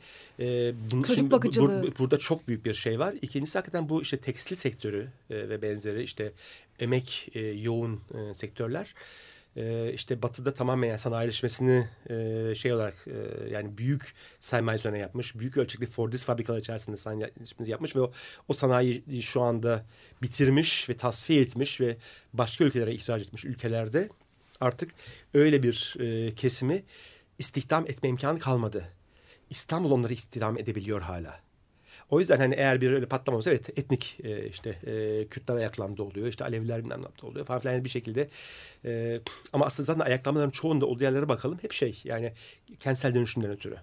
çocuk bakıcılığı burada çok büyük bir şey var. İkincisi hakikaten bu işte tekstil sektörü ve benzeri işte emek yoğun sektörler. İşte batıda tamamen yani sanayileşmesini şey olarak yani büyük sermaye üzerine yapmış. Büyük ölçekli Fordist fabrikalar içerisinde sanayileşmesini yapmış ve o sanayiyi şu anda bitirmiş ve tasfiye etmiş ve başka ülkelere ihraç etmiş ülkelerde artık öyle bir kesimi istihdam etme imkanı kalmadı. İstanbul onları istihdam edebiliyor hala. O yüzden hani eğer bir öyle patlama olsa evet etnik işte Kürtler ayaklandı oluyor. İşte Aleviler bilmem ne oluyor falan filan yani bir şekilde. Ama aslında zaten ayaklanmaların çoğunda olduğu yerlere bakalım. Hep şey yani kentsel dönüşümden ötürü.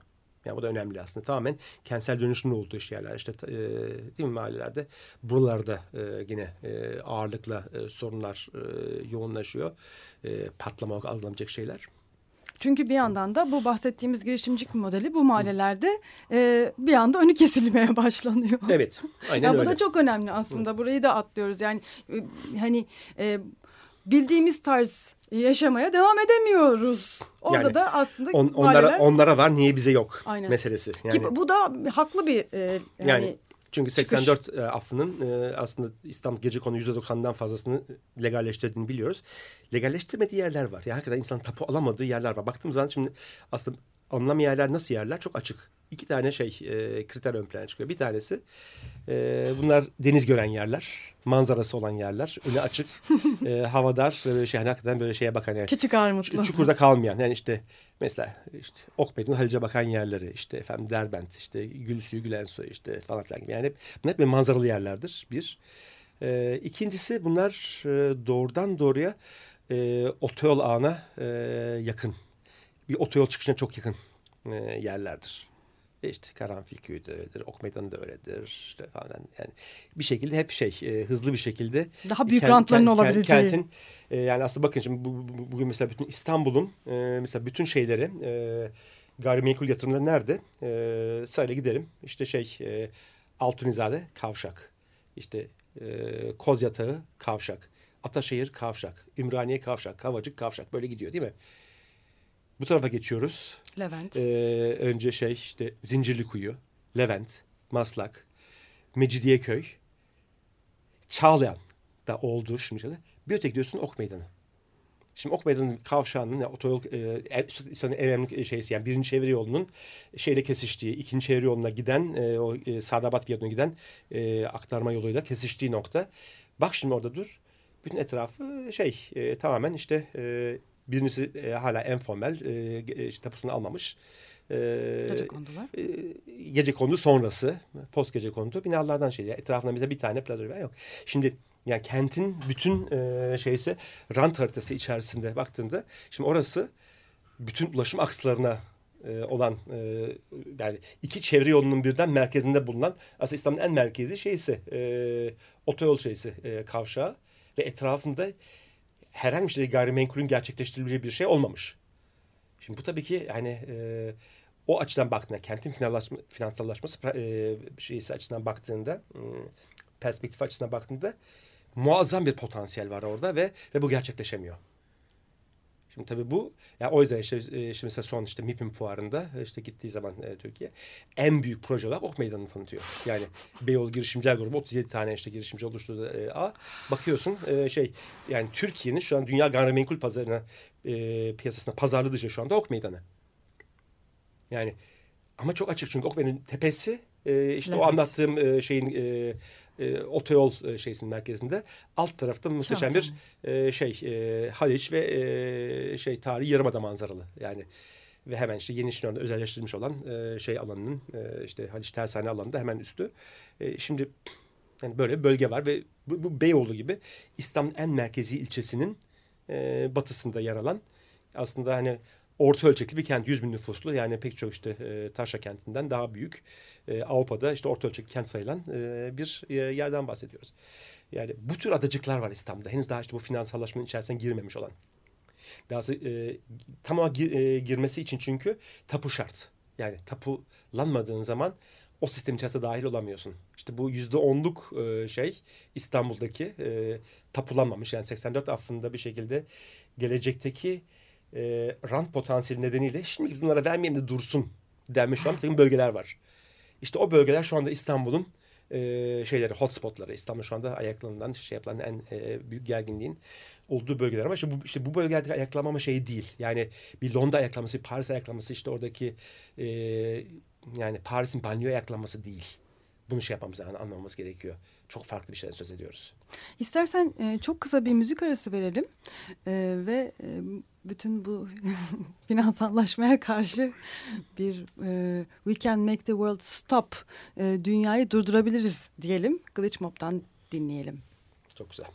Yani bu da önemli aslında. Tamamen kentsel dönüşümün olduğu iş yerler. İşte değil mi mahallelerde? Buralarda yine ağırlıkla sorunlar yoğunlaşıyor. Patlama algılamayacak şeyler. Çünkü bir yandan da bu bahsettiğimiz girişimcilik modeli bu mahallelerde bir anda önü kesilmeye başlanıyor. Evet, aynen öyle. Bu da çok önemli aslında. Burayı da atlıyoruz. Yani hani bildiğimiz tarz yaşamaya devam edemiyoruz. Orada yani, da aslında onlara var niye bize yok aynen meselesi. Yani. Ki bu da haklı bir yani Çünkü 84 affının aslında İstanbul gecekonu %90'dan fazlasını legalleştirdiğini biliyoruz. Legalleştirmediği yerler var. Yani hakikaten insan tapu alamadığı yerler var. Baktığımız zaman şimdi aslında anlamayan yerler nasıl yerler çok açık. İki tane kriter ön plana çıkıyor. Bir tanesi bunlar deniz gören yerler, manzarası olan yerler, önü açık, hava dar ve böyle hakikaten böyle şeye bakan yerler. Küçük Armutlu. Çukurda kalmayan yani mesela Okbey'den Halice bakan yerleri, Derbent, Gülsuyu, Gülensuyu falan filan gibi. Yani bunlar hep manzaralı yerlerdir bir. İkincisi bunlar doğrudan doğruya otoyol ağına yakın. Bir otoyol çıkışına çok yakın yerlerdir. Karanfil Köyü de öyledir, Ok Meydanı da öyledir falan. Yani bir şekilde hep hızlı bir şekilde daha büyük rantların olabileceği. Kentin yani aslında bakın şimdi bugün mesela bütün İstanbul'un mesela bütün şeyleri gayrimenkul yatırımları nerede? Sırayla gidelim. Altunizade Kavşak. Kozyatağı Kavşak. Ataşehir Kavşak. Ümraniye Kavşak. Kavacık Kavşak. Böyle gidiyor değil mi? Bu tarafa geçiyoruz. Levent. Önce Zincirlikuyu, Levent, Maslak, Mecidiyeköy, Çağlayan da oldu şimdi. Bir öteki diyorsun Ok Meydanı. Şimdi Ok Meydanı kavşağının otoyol evlenlik yani birinci çevre yolunun şeyle kesiştiği, ikinci çevre yoluna giden o Sadabat Viyadu'na giden aktarma yoluyla kesiştiği nokta. Bak şimdi orada dur. Bütün etrafı tamamen birincisi hala en formel tapusunu almamış. Gecekondular. Gecekondu sonrası. Post gecekondu. Binalardan etrafında bize bir tane plajör var yok. Şimdi yani kentin bütün rant haritası içerisinde baktığında şimdi orası bütün ulaşım akslarına olan yani iki çevre yolunun birden merkezinde bulunan aslında İstanbul'un en merkezi otoyol kavşağı ve etrafında herhangi bir gayrimenkulün gerçekleştirileceği bir şey olmamış. Şimdi bu tabii ki yani o açıdan baktığında kentin finansallaşması açısından baktığında perspektif açısından baktığında muazzam bir potansiyel var orada ve bu gerçekleşemiyor. Şimdi tabii bu yani o yüzden şimdi mesela son MİP'in fuarında gittiği zaman Türkiye en büyük proje olarak Ok Meydanı'nı tanıtıyor. Yani Beyoğlu Girişimciler Grubu 37 tane girişimci oluşturdu. Bakıyorsun yani Türkiye'nin şu an dünya gayrimenkul pazarına piyasasına pazarladığı şu anda Ok Meydanı. Yani ama çok açık çünkü Ok Meydanı'nın tepesi o anlattığım şeyin otoyol şeysinin merkezinde alt tarafta muhteşem Çantan. Bir Haliç ve tarihi yarımada manzaralı yani ve hemen yeni Şinon'da özelleştirilmiş olan alanının Haliç tersane alanında hemen üstü. Şimdi yani böyle bir bölge var ve bu Beyoğlu gibi İstanbul'un en merkezi ilçesinin batısında yer alan aslında hani orta ölçekli bir kent. 100 bin nüfuslu. Yani pek çok Taşra kentinden daha büyük. Avrupa'da orta ölçekli kent sayılan bir yerden bahsediyoruz. Yani bu tür adacıklar var İstanbul'da. Henüz daha bu finansallaşmanın içerisine girmemiş olan. Dahası tam olarak girmesi için çünkü tapu şart. Yani tapulanmadığın zaman o sistemin içerisinde dahil olamıyorsun. Bu %10'luk İstanbul'daki tapulanmamış. Yani 84 affında bir şekilde gelecekteki rant potansiyeli nedeniyle şimdi bunlara vermeyeyim de dursun denmiş şu an bir takım bölgeler var. O bölgeler şu anda İstanbul'un hotspotları. İstanbul şu anda ayaklanılan yapılan en büyük gerginliğin olduğu bölgeler ama bu bölgelerde ayaklanmama değil. Yani bir Londra ayaklanması, bir Paris ayaklanması oradaki yani Paris'in banliyö ayaklanması değil. Bunu yapmamız lazım, anlamamız gerekiyor. Çok farklı bir şeyden söz ediyoruz. İstersen çok kısa bir müzik arası verelim ve bütün bu finansallaşmaya karşı bir We Can Make the World Stop, dünyayı durdurabiliriz diyelim. Glitch Mob'dan dinleyelim. Çok güzel.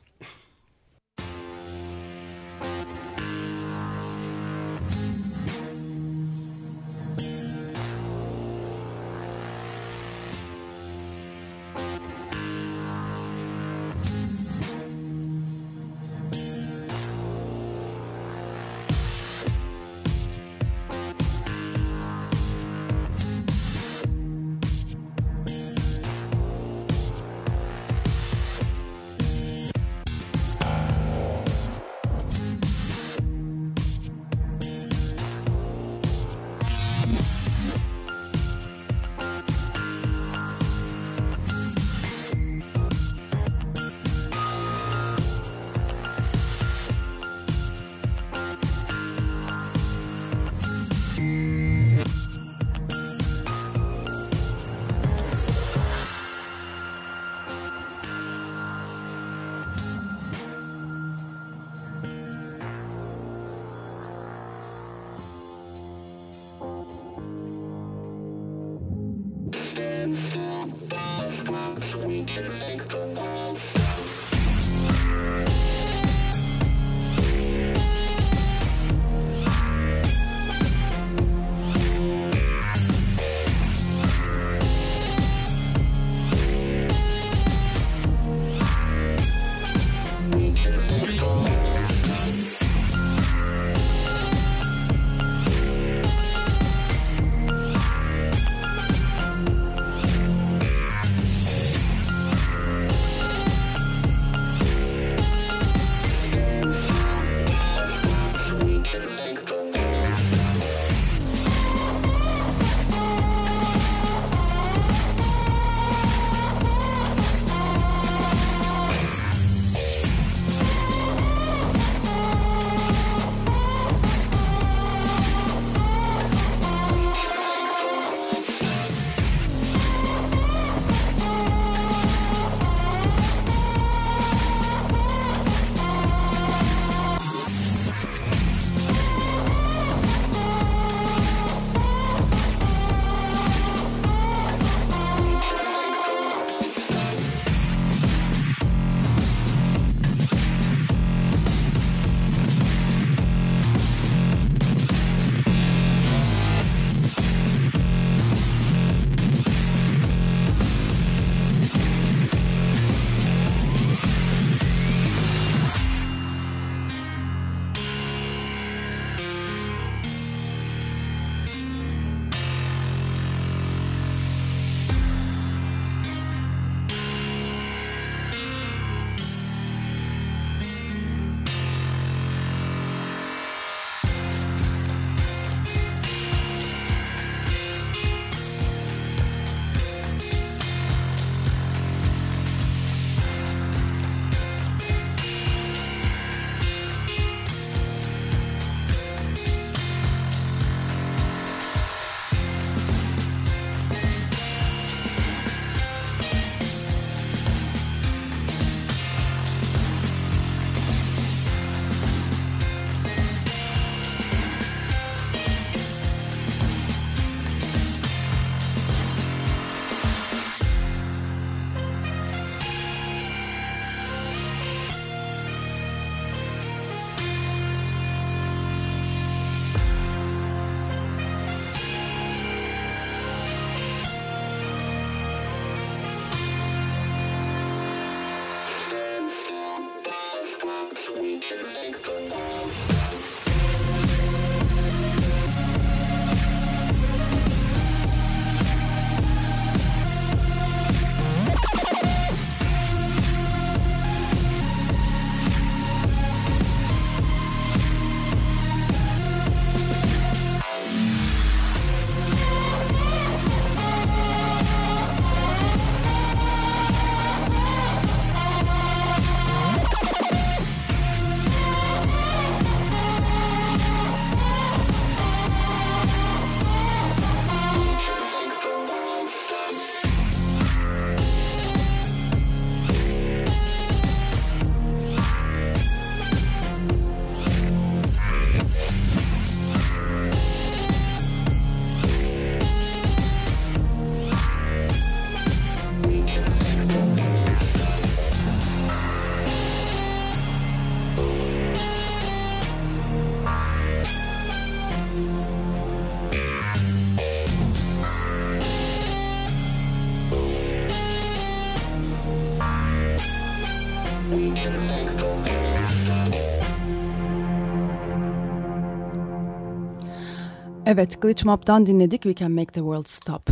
Evet, Glitch Map'tan dinledik We Can Make the World Stop.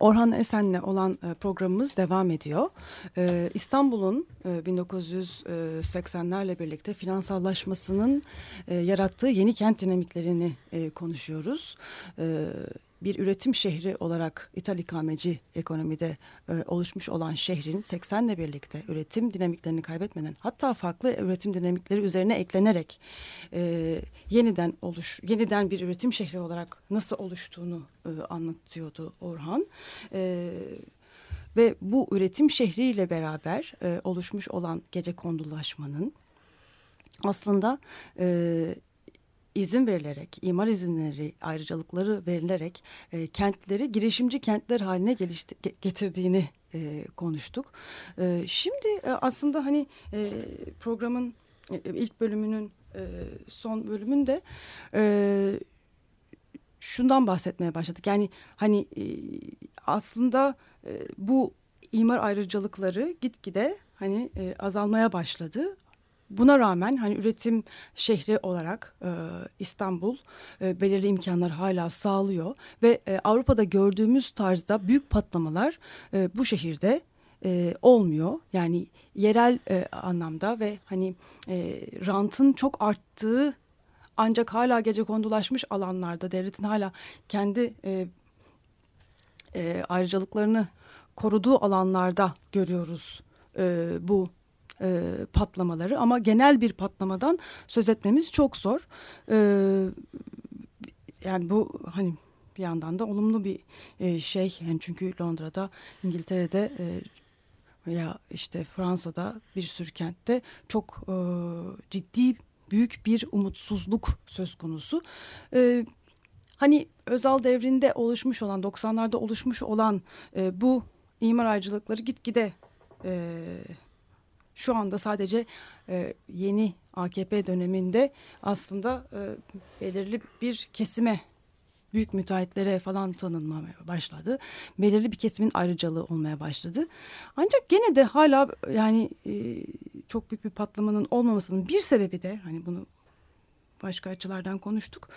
Orhan Esen'le olan programımız devam ediyor. İstanbul'un 1980'lerle birlikte finansallaşmasının yarattığı yeni kent dinamiklerini konuşuyoruz. Bir üretim şehri olarak ithal ikameci ekonomide oluşmuş olan şehrin 80'le birlikte üretim dinamiklerini kaybetmeden, hatta farklı üretim dinamikleri üzerine eklenerek yeniden bir üretim şehri olarak nasıl oluştuğunu anlatıyordu Orhan. Ve bu üretim şehriyle beraber oluşmuş olan gecekondulaşmanın aslında izin verilerek, imar izinleri, ayrıcalıkları verilerek kentleri girişimci kentler haline getirdiğini konuştuk. Şimdi aslında hani programın ilk bölümünün son bölümünde şundan bahsetmeye başladık. Yani hani aslında bu imar ayrıcalıkları gitgide hani azalmaya başladı. Buna rağmen hani üretim şehri olarak İstanbul belirli imkanlar hala sağlıyor ve Avrupa'da gördüğümüz tarzda büyük patlamalar bu şehirde olmuyor. Yani yerel anlamda ve hani rantın çok arttığı ancak hala gecekondulaşmış alanlarda devletin hala kendi ayrıcalıklarını koruduğu alanlarda görüyoruz bu patlamaları, ama genel bir patlamadan söz etmemiz çok zor. Yani bu hani bir yandan da olumlu bir şey. Yani çünkü Londra'da, İngiltere'de veya işte Fransa'da bir sürü kentte çok ciddi büyük bir umutsuzluk söz konusu. Hani Özal devrinde oluşmuş olan, 90'larda oluşmuş olan bu imar ayrıcalıkları gitgide şu anda sadece yeni AKP döneminde aslında belirli bir kesime, büyük müteahhitlere falan tanınmaya başladı. Belirli bir kesimin ayrıcalığı olmaya başladı. Ancak gene de hala yani çok büyük bir patlamanın olmamasının bir sebebi de, hani bunu başka açılardan konuştuk,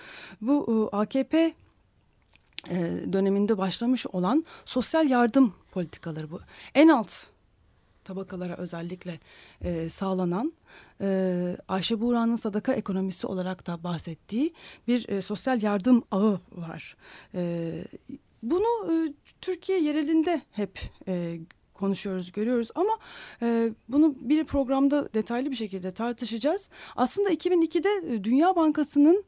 bu AKP döneminde başlamış olan sosyal yardım politikaları bu. En alt tabakalara özellikle sağlanan, Ayşe Buğra'nın sadaka ekonomisi olarak da bahsettiği bir sosyal yardım ağı var. Bunu Türkiye yerelinde hep konuşuyoruz, görüyoruz ama bunu bir programda detaylı bir şekilde tartışacağız. Aslında 2002'de Dünya Bankası'nın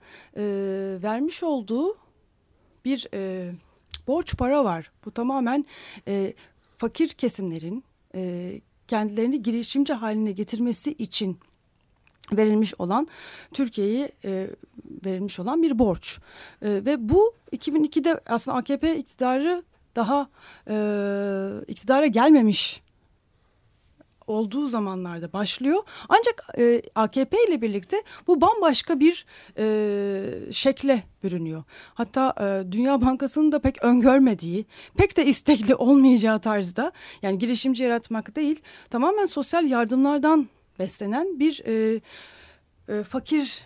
vermiş olduğu bir borç para var. Bu tamamen fakir kesimlerin kendilerini girişimci haline getirmesi için verilmiş olan, Türkiye'ye verilmiş olan bir borç. Ve bu 2002'de aslında AKP iktidarı daha iktidara gelmemiş olduğu zamanlarda başlıyor. Ancak AKP ile birlikte bu bambaşka bir şekle bürünüyor. Hatta Dünya Bankası'nın da pek öngörmediği, pek de istekli olmayacağı tarzda, yani girişimci yaratmak değil, tamamen sosyal yardımlardan beslenen bir fakir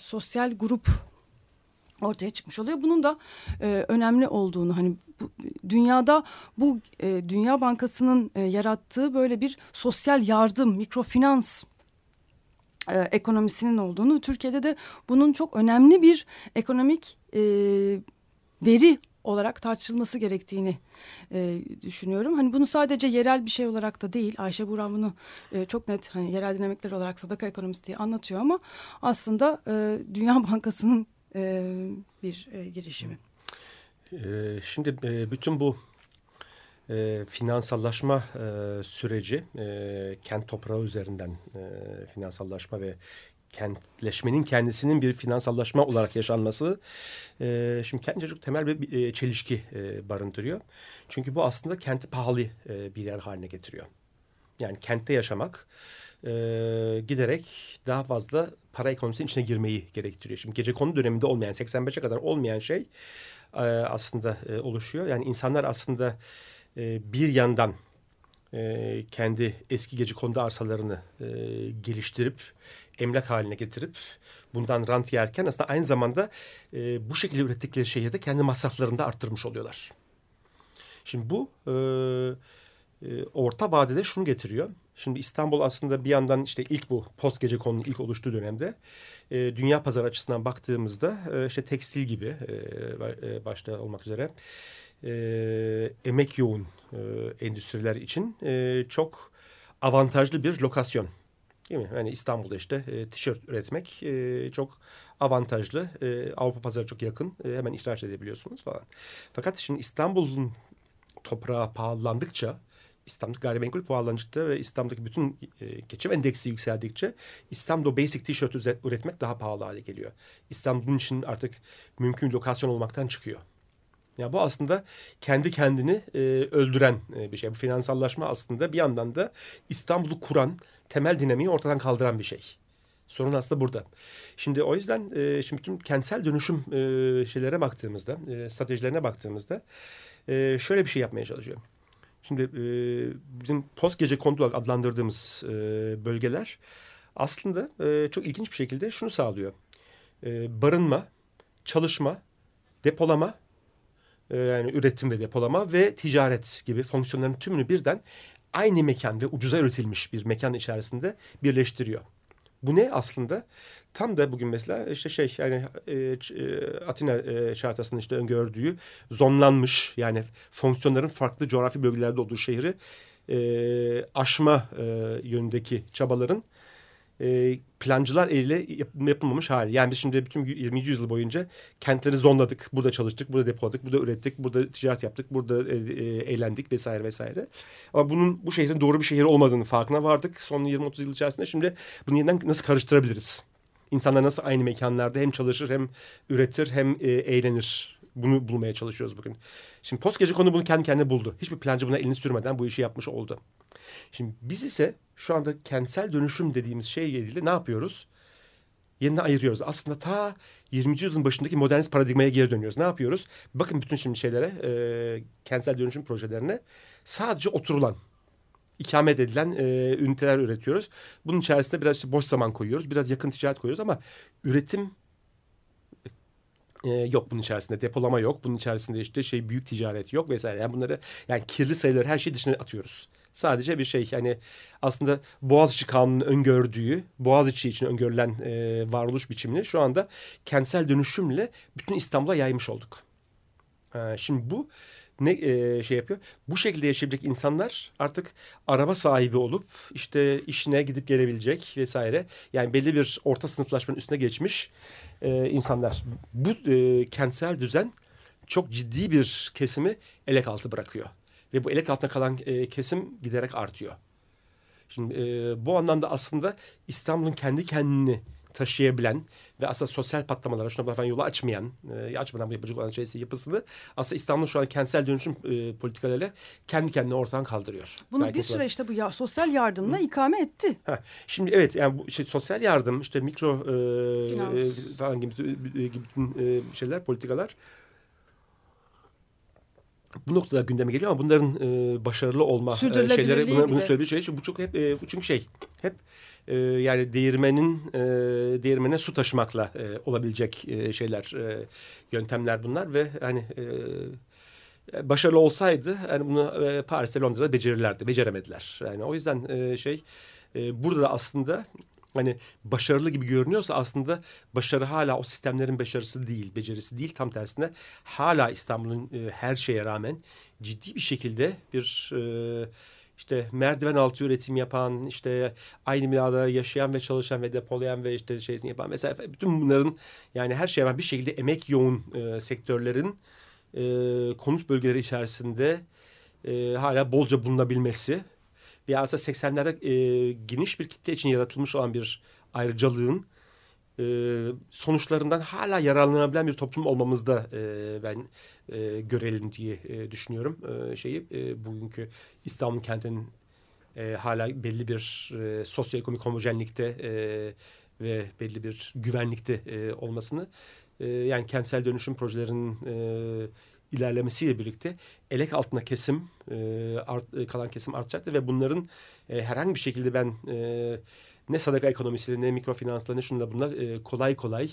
sosyal grup ortaya çıkmış oluyor. Bunun da önemli olduğunu, hani dünyada bu Dünya Bankası'nın yarattığı böyle bir sosyal yardım, mikrofinans ekonomisinin olduğunu, Türkiye'de de bunun çok önemli bir ekonomik veri olarak tartışılması gerektiğini düşünüyorum. Hani bunu sadece yerel bir şey olarak da değil, Ayşe Buğra bunu çok net hani yerel dinamikler olarak sadaka ekonomisi diye anlatıyor ama aslında Dünya Bankası'nın bir girişimi. Şimdi bütün bu finansallaşma süreci, kent toprağı üzerinden finansallaşma ve kentleşmenin kendisinin bir finansallaşma olarak yaşanması şimdi kendince çok temel bir çelişki barındırıyor. Çünkü bu aslında kenti pahalı bir yer haline getiriyor. Yani kentte yaşamak giderek daha fazla para ekonomisinin içine girmeyi gerektiriyor. Şimdi gecekondu döneminde olmayan, 85'e kadar olmayan şey aslında oluşuyor. Yani insanlar aslında bir yandan kendi eski gecekondu arsalarını geliştirip emlak haline getirip bundan rant yerken aslında aynı zamanda bu şekilde ürettikleri şeyi de kendi masraflarını da arttırmış oluyorlar. Şimdi bu orta vadede şunu getiriyor. Şimdi İstanbul aslında bir yandan işte ilk bu post gecekonunun ilk oluştuğu dönemde dünya pazarı açısından baktığımızda işte tekstil gibi başta olmak üzere emek yoğun endüstriler için çok avantajlı bir lokasyon. Değil mi? Yani İstanbul'da işte tişört üretmek çok avantajlı. Avrupa pazarı çok yakın. Hemen ihraç edebiliyorsunuz falan. Fakat şimdi İstanbul'un toprağı pahalandıkça İstanbul gayrimenkul pahalanmıştı ve İstanbul'daki bütün geçim endeksi yükseldikçe İstanbul'da basic t-shirt üretmek daha pahalı hale geliyor. İstanbul bunun için artık mümkün lokasyon olmaktan çıkıyor. Ya bu aslında kendi kendini öldüren bir şey. Bu finansallaşma aslında bir yandan da İstanbul'u kuran temel dinamiği ortadan kaldıran bir şey. Sorun aslında burada. Şimdi o yüzden şimdi tüm kentsel dönüşüm şeylere baktığımızda, stratejilerine baktığımızda şöyle bir şey yapmaya çalışıyorum. Şimdi bizim post gece kondu olarak adlandırdığımız bölgeler aslında çok ilginç bir şekilde şunu sağlıyor. Barınma, çalışma, depolama, yani üretim ve depolama ve ticaret gibi fonksiyonların tümünü birden aynı mekanda ucuza üretilmiş bir mekan içerisinde birleştiriyor. Bu ne aslında? Tam da bugün mesela işte yani Atina çartasının işte öngördüğü zonlanmış, yani fonksiyonların farklı coğrafi bölgelerde olduğu şehri aşma yönündeki çabaların plancılar eliyle yapılmamış hali. Yani biz şimdi bütün 20. yüzyıl boyunca kentleri zonladık. Burada çalıştık, burada depoladık, burada ürettik, burada ticaret yaptık, burada eğlendik vesaire vesaire. Ama bunun bu şehrin doğru bir şehir olmadığını farkına vardık. Son 20-30 yıl içerisinde şimdi bunu yeniden nasıl karıştırabiliriz? İnsanlar nasıl aynı mekanlarda hem çalışır hem üretir hem eğlenir? Bunu bulmaya çalışıyoruz bugün. Şimdi post gece konu bunu kendi kendine buldu. Hiçbir plancı buna elini sürmeden bu işi yapmış oldu. Şimdi biz ise şu anda kentsel dönüşüm dediğimiz şeyle ne yapıyoruz? Yeniden ayırıyoruz. Aslında ta 20. yüzyılın başındaki modernist paradigmaya geri dönüyoruz. Ne yapıyoruz? Bakın bütün şimdi şeylere, kentsel dönüşüm projelerine sadece oturulan, ikamet edilen üniteler üretiyoruz. Bunun içerisinde biraz işte boş zaman koyuyoruz. Biraz yakın ticaret koyuyoruz ama üretim yok bunun içerisinde, depolama yok bunun içerisinde, işte büyük ticaret yok vesaire. Yani bunları, yani kirli sayıları, her şeyi dışına atıyoruz. Sadece bir şey, yani aslında Boğaziçi Kanunu'nun öngördüğü, Boğaziçi için öngörülen varoluş biçimini şu anda kentsel dönüşümle bütün İstanbul'a yaymış olduk. Şimdi bu ne yapıyor? Bu şekilde yaşayabilecek insanlar artık araba sahibi olup işte işine gidip gelebilecek vesaire. Yani belli bir orta sınıflaşmanın üstüne geçmiş insanlar. Bu kentsel düzen çok ciddi bir kesimi elek altı bırakıyor. Ve bu elek altına kalan kesim giderek artıyor. Şimdi bu anlamda aslında İstanbul'un kendi kendini taşıyabilen ve aslında sosyal patlamalara, şuna falan yolu açmayan, açmadan yapacak olan şeysi, yapısını aslında İstanbul'un şu an kentsel dönüşüm politikalarıyla kendi kendine ortadan kaldırıyor. Bunu belki bir süre işte bu sosyal yardımla ikame etti. Ha, şimdi evet, yani bu sosyal yardım, işte mikro falan gibi şeyler, politikalar bu noktada gündeme geliyor ama bunların başarılı olma şeyleri, bunu söyleyebileceği şey, bu çok hep çünkü hep yani değirmene su taşımakla olabilecek şeyler, yöntemler bunlar ve hani başarılı olsaydı yani bunu Paris'te, Londra'da becerirlerdi, beceremediler. Yani o yüzden burada da aslında hani başarılı gibi görünüyorsa aslında başarı hala o sistemlerin başarısı değil, becerisi değil. Tam tersine hala İstanbul'un her şeye rağmen ciddi bir şekilde bir işte merdiven altı üretim yapan, işte aynı binada yaşayan ve çalışan ve depolayan ve işte şeyini yapan mesela, bütün bunların yani her şeye rağmen bir şekilde emek yoğun sektörlerin konut bölgeleri içerisinde hala bolca bulunabilmesi. Ve aslında 80'lerde geniş bir kitle için yaratılmış olan bir ayrıcalığın sonuçlarından hala yararlanabilen bir toplum olmamızda ben görelim diye düşünüyorum. Bugünkü İstanbul kentinin hala belli bir sosyoekonomik homojenlikte ve belli bir güvenlikte olmasını, yani kentsel dönüşüm projelerinin ilerlemesiyle birlikte elek altına kesim, kalan kesim artacaktır ve bunların herhangi bir şekilde ben ne sadaka ekonomisiyle, ne mikrofinansla, ne şununla bunlar kolay kolay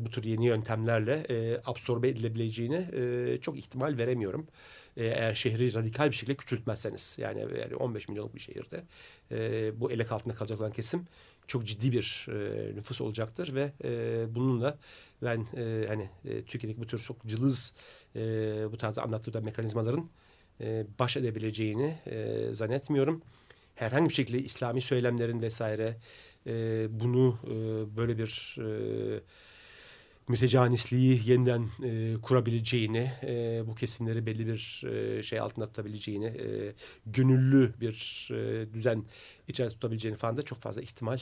bu tür yeni yöntemlerle absorbe edilebileceğine çok ihtimal veremiyorum. Eğer şehri radikal bir şekilde küçültmezseniz, yani 15 milyonluk bir şehirde bu elek altında kalacak olan kesim çok ciddi bir nüfus olacaktır ve bununla ben hani Türkiye'deki bu tür çok cılız bu tarzda anlattığı mekanizmaların baş edebileceğini zannetmiyorum. Herhangi bir şekilde İslami söylemlerin vesaire bunu böyle bir mütecanisliği yeniden kurabileceğini, bu kesimleri belli bir şey altında tutabileceğini, gönüllü bir düzen içerisinde tutabileceğini falan da çok fazla ihtimal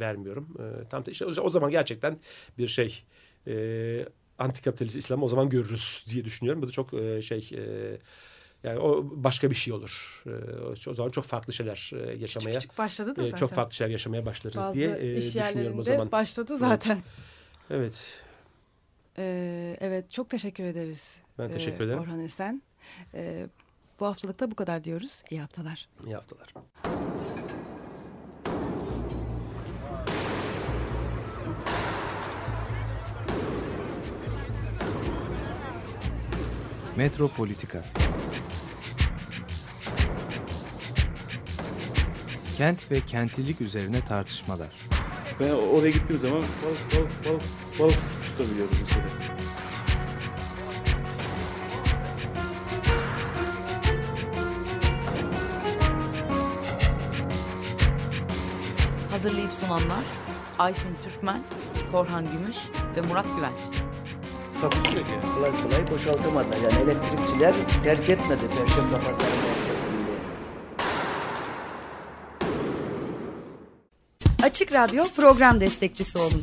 vermiyorum. Tam da işte o zaman gerçekten bir şey, antikapitalist İslam'ı o zaman görürüz diye düşünüyorum. Bu da çok yani o başka bir şey olur. O zaman çok farklı şeyler yaşamaya, küçük başladı da zaten. Çok farklı şeyler yaşamaya başlarız bazı diye düşünüyorum o zaman. Başladı zaten. Evet. Evet, çok teşekkür ederiz. Ben teşekkür ederim. Orhan Esen. Bu haftalık da bu kadar diyoruz. İyi haftalar. İyi haftalar. Metropolitika. Kent ve kentlilik üzerine tartışmalar. Ben oraya gittiğim zaman balık tutabiliyordum mesela. Hazırlayıp sunanlar Aysin Türkmen, Korhan Gümüş ve Murat Güvenç. Kapısı yok yani. Kolay kolay boşaltamadı. Yani elektrikçiler terk etmedi Perşembe Pazarı'nı. Açık Radyo program destekçisi olun.